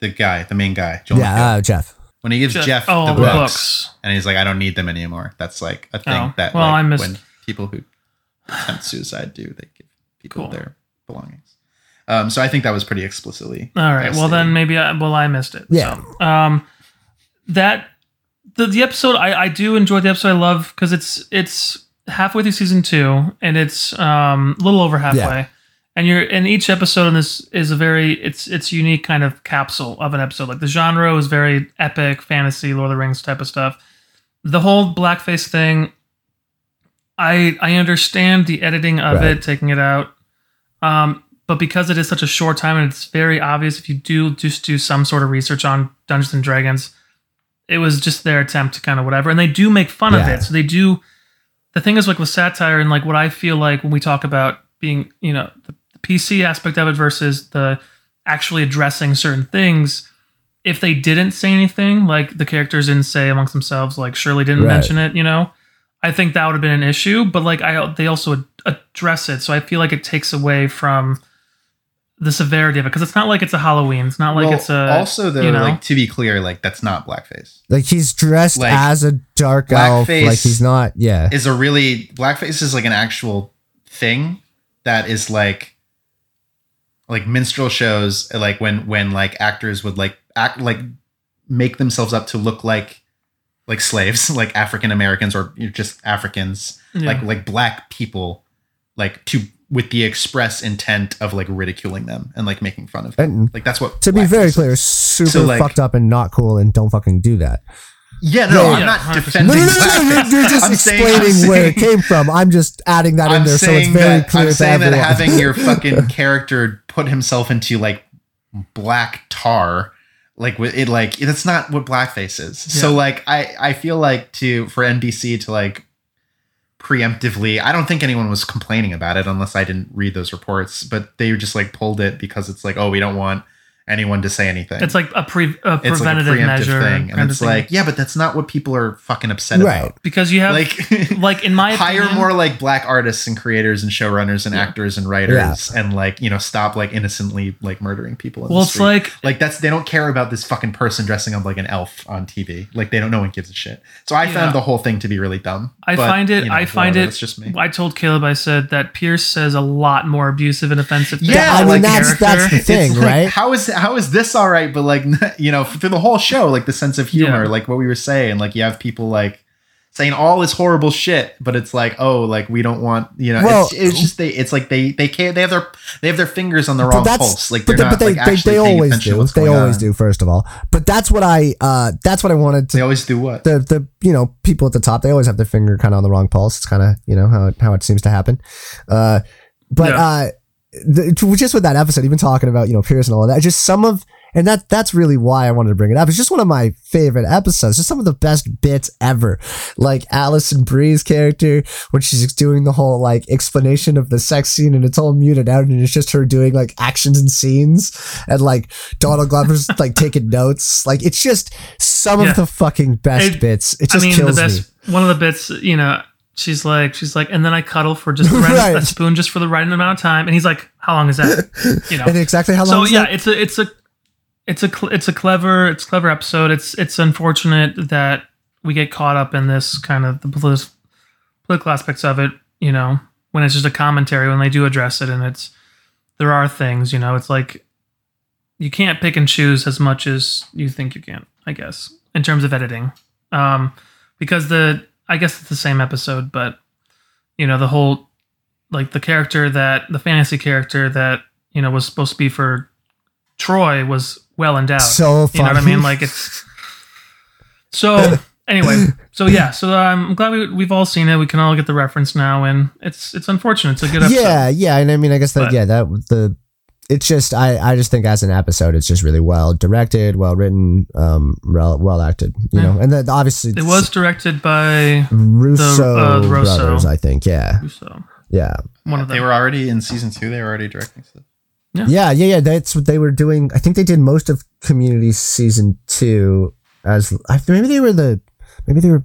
The guy, the main guy. Joel Jeff. When he gives Jeff the books, and he's like, I don't need them anymore. That's, like, a thing that, well, like, I missed... when people who attempt suicide do, they give people their belongings. So I think that was pretty explicitly. All right. Well, then maybe I missed it. Yeah. So, that the episode, I do enjoy the episode. I love, because it's halfway through season 2, and it's a little over halfway. Yeah. And each episode in this is a very, it's unique kind of capsule of an episode. Like the genre was very epic fantasy, Lord of the Rings type of stuff. The whole blackface thing, I understand the editing of it, taking it out. But because it is such a short time, and it's very obvious if you do just do some sort of research on Dungeons and Dragons, it was just their attempt to kind of whatever. And they do make fun of it. So they do. The thing is, like, with satire and like what I feel like when we talk about being, you know, the PC aspect of it versus the actually addressing certain things. If they didn't say anything, like the characters didn't say amongst themselves, like Shirley didn't mention it, you know, I think that would have been an issue, but like they also address it, so I feel like it takes away from the severity of it, because it's not like it's a Halloween. It's not like it's a. Also, though, you know? Like, to be clear, like that's not blackface. Like he's dressed like, as a dark elf. Like he's not. Yeah, blackface is like an actual thing that is like minstrel shows, like when like actors would like act like make themselves up to look like. Like slaves, like African Americans or just Africans, like black people, like to with the express intent of like ridiculing them and like making fun of them. And like, that's what, to be very clear, super fucked up and not cool, and don't fucking do that. Yeah, no, I'm not defending. No, you're just explaining where it came from. I'm just adding that in there so it's very clear. I'm saying that having your fucking character put himself into like black tar, like it, like that's not what blackface is. Yeah. So like, I feel like for NBC to like preemptively, I don't think anyone was complaining about it unless I didn't read those reports, but they just like pulled it because it's like, oh, we don't want anyone to say anything. It's like a preventative measure thing. And it's like, yeah, but that's not what people are fucking upset about. Because you have like in my hire opinion, more like black artists and creators and showrunners and actors and writers and like, you know, stop like innocently like murdering people. In the street. It's like that's, they don't care about this fucking person dressing up like an elf on TV. Like they don't, no one gives a shit. So I found the whole thing to be really dumb. I find it. It's just me. I told Caleb, I said that Pierce says a lot more abusive and offensive. Yeah. I mean, like that's the thing, like, right? How is this all right? But like, you know, through the whole show, like the sense of humor, like what we were saying, like you have people like saying all this horrible shit, but it's like, oh, like we don't want, you know, well, it's just they can't, they have their fingers on the wrong pulse. Like, they always do. They always do, first of all. But that's what I wanted to. They always do what? The you know, people at the top, they always have their finger kind of on the wrong pulse. It's kind of, you know, how it seems to happen. Just with that episode, even talking about, you know, Pierce and all of that, just that's really why I wanted to bring it up. It's just one of my favorite episodes, just some of the best bits ever. Like Alison Brie's character, when she's doing the whole like explanation of the sex scene and it's all muted out and it's just her doing like actions and scenes, and like Donald Glover's like taking notes. Like it's just some of the fucking best bits. It just kills me. One of the bits, you know, She's like, and then I cuddle for just the right, a spoon just for the right amount of time. And he's like, how long is that? You know, and exactly how long. So yeah, it's a clever episode. It's unfortunate that we get caught up in this kind of the political aspects of it, you know, when it's just a commentary, when they do address it. And there are things, you know, it's like you can't pick and choose as much as you think you can, I guess, in terms of editing. Because I guess it's the same episode, but you know, the whole, like the fantasy character that, you know, was supposed to be for Troy was well endowed. So fun. You know what I mean? Like it's so anyway, so yeah. So I'm glad we've all seen it. We can all get the reference now, and it's unfortunate. It's a good episode. Yeah. And I mean, I guess it's just, I just think as an episode, it's just really well directed, well written, well acted, you know, and then obviously it was directed by Russo brothers, I think. Yeah. Russo. Yeah. One of them. They were already in season 2. They were already directing stuff. Yeah. That's what they were doing. I think they did most of Community season 2 as maybe they were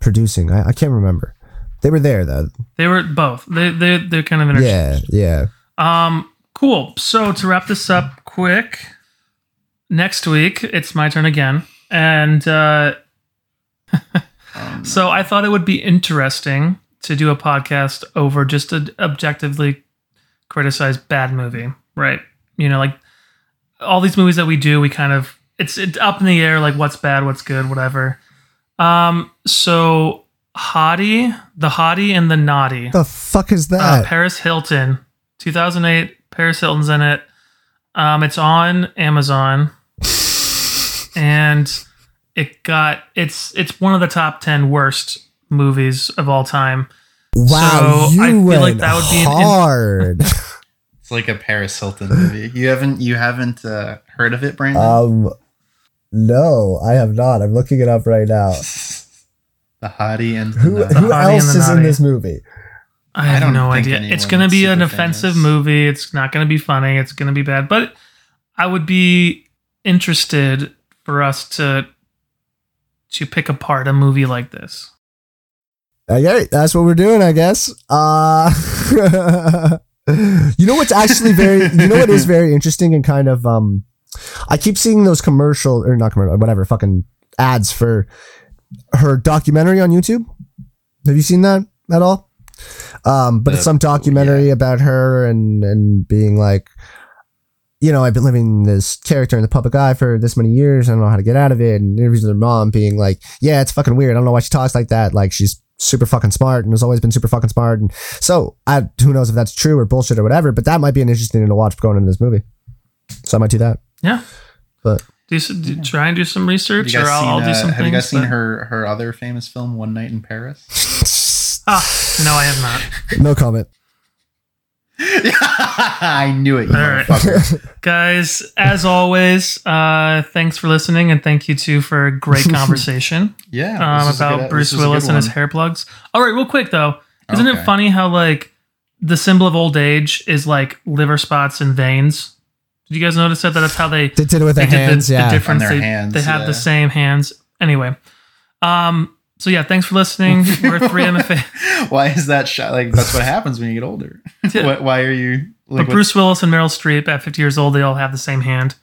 producing. I can't remember. They were there though. They were both. They're kind of interchanged. Yeah. Cool. So to wrap this up quick, next week, it's my turn again. And so I thought it would be interesting to do a podcast over just to objectively criticize bad movie, right? You know, like all these movies that we do, we kind of, it's up in the air, like what's bad, what's good, whatever. So The Hottie and the Naughty. The fuck is that? Paris Hilton, 2008. Paris Hilton's in it. It's on Amazon, and it's one of the top 10 worst movies of all time. Wow, so you I feel went like that would be hard. It's like a Paris Hilton movie. You haven't heard of it, Brandon? No, I have not. I'm looking it up right now. The Hottie and who else is in this movie? I have no idea. It's going to be an offensive movie. It's not going to be funny. It's going to be bad. But I would be interested for us to pick apart a movie like this. Okay, that's what we're doing, I guess. You know what's actually what is very interesting and kind of I keep seeing those fucking ads for her documentary on YouTube. Have you seen that at all? But it's some documentary about her and being like, you know, I've been living this character in the public eye for this many years. I don't know how to get out of it. And interviews with her mom being like, yeah, it's fucking weird. I don't know why she talks like that. Like she's super fucking smart and has always been super fucking smart. And so who knows if that's true or bullshit or whatever, but that might be an interesting thing to watch going into this movie. So I might do that. Yeah. But try and do some research, or I'll do some. Have you guys seen her other famous film, One Night in Paris? No, I have not. No comment. I knew it. All right. Guys, as always, thanks for listening, and thank you too for a great conversation. About Bruce Willis and his hair plugs. All right, real quick though, isn't it funny how like the symbol of old age is like liver spots and veins? Did you guys notice that? That's how they did it with their hands. The difference on their hands. They have the same hands. Anyway, so yeah, thanks for listening. We're 3MFA. Why is that shot? Like, that's what happens when you get older. Why are you? Like, but Bruce Willis and Meryl Streep at 50 years old, they all have the same hand.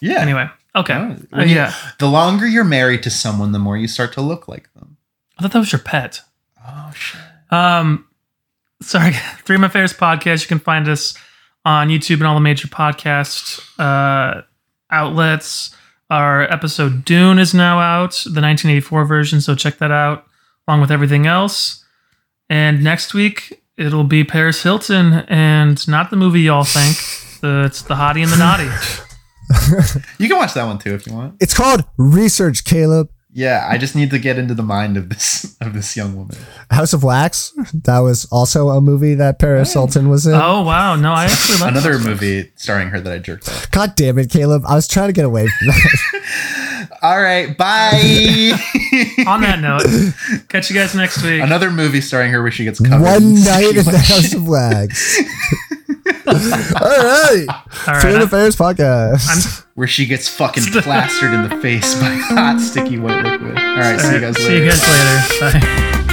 Yeah. Anyway, okay. Well, yeah. The longer you're married to someone, the more you start to look like them. I thought that was your pet. Oh shit. Sorry, 3MFAers podcast. You can find us on YouTube and all the major podcast outlets. Our episode Dune is now out, the 1984 version, so check that out, along with everything else. And next week, it'll be Paris Hilton, and not the movie y'all think. It's the hottie and the naughty. You can watch that one, too, if you want. It's called Research, Caleb. Yeah, I just need to get into the mind of this young woman. House of Wax, that was also a movie that Paris Hilton was in. Oh wow, no, I actually love another movie starring her that I jerked off. God damn it, Caleb! I was trying to get away from that. All right, bye. On that note, catch you guys next week. Another movie starring her where she gets covered. One night in the House of Wax. All right, 3MFAers podcast, where she gets fucking plastered in the face by hot sticky white liquid. All right, see you guys later. Bye.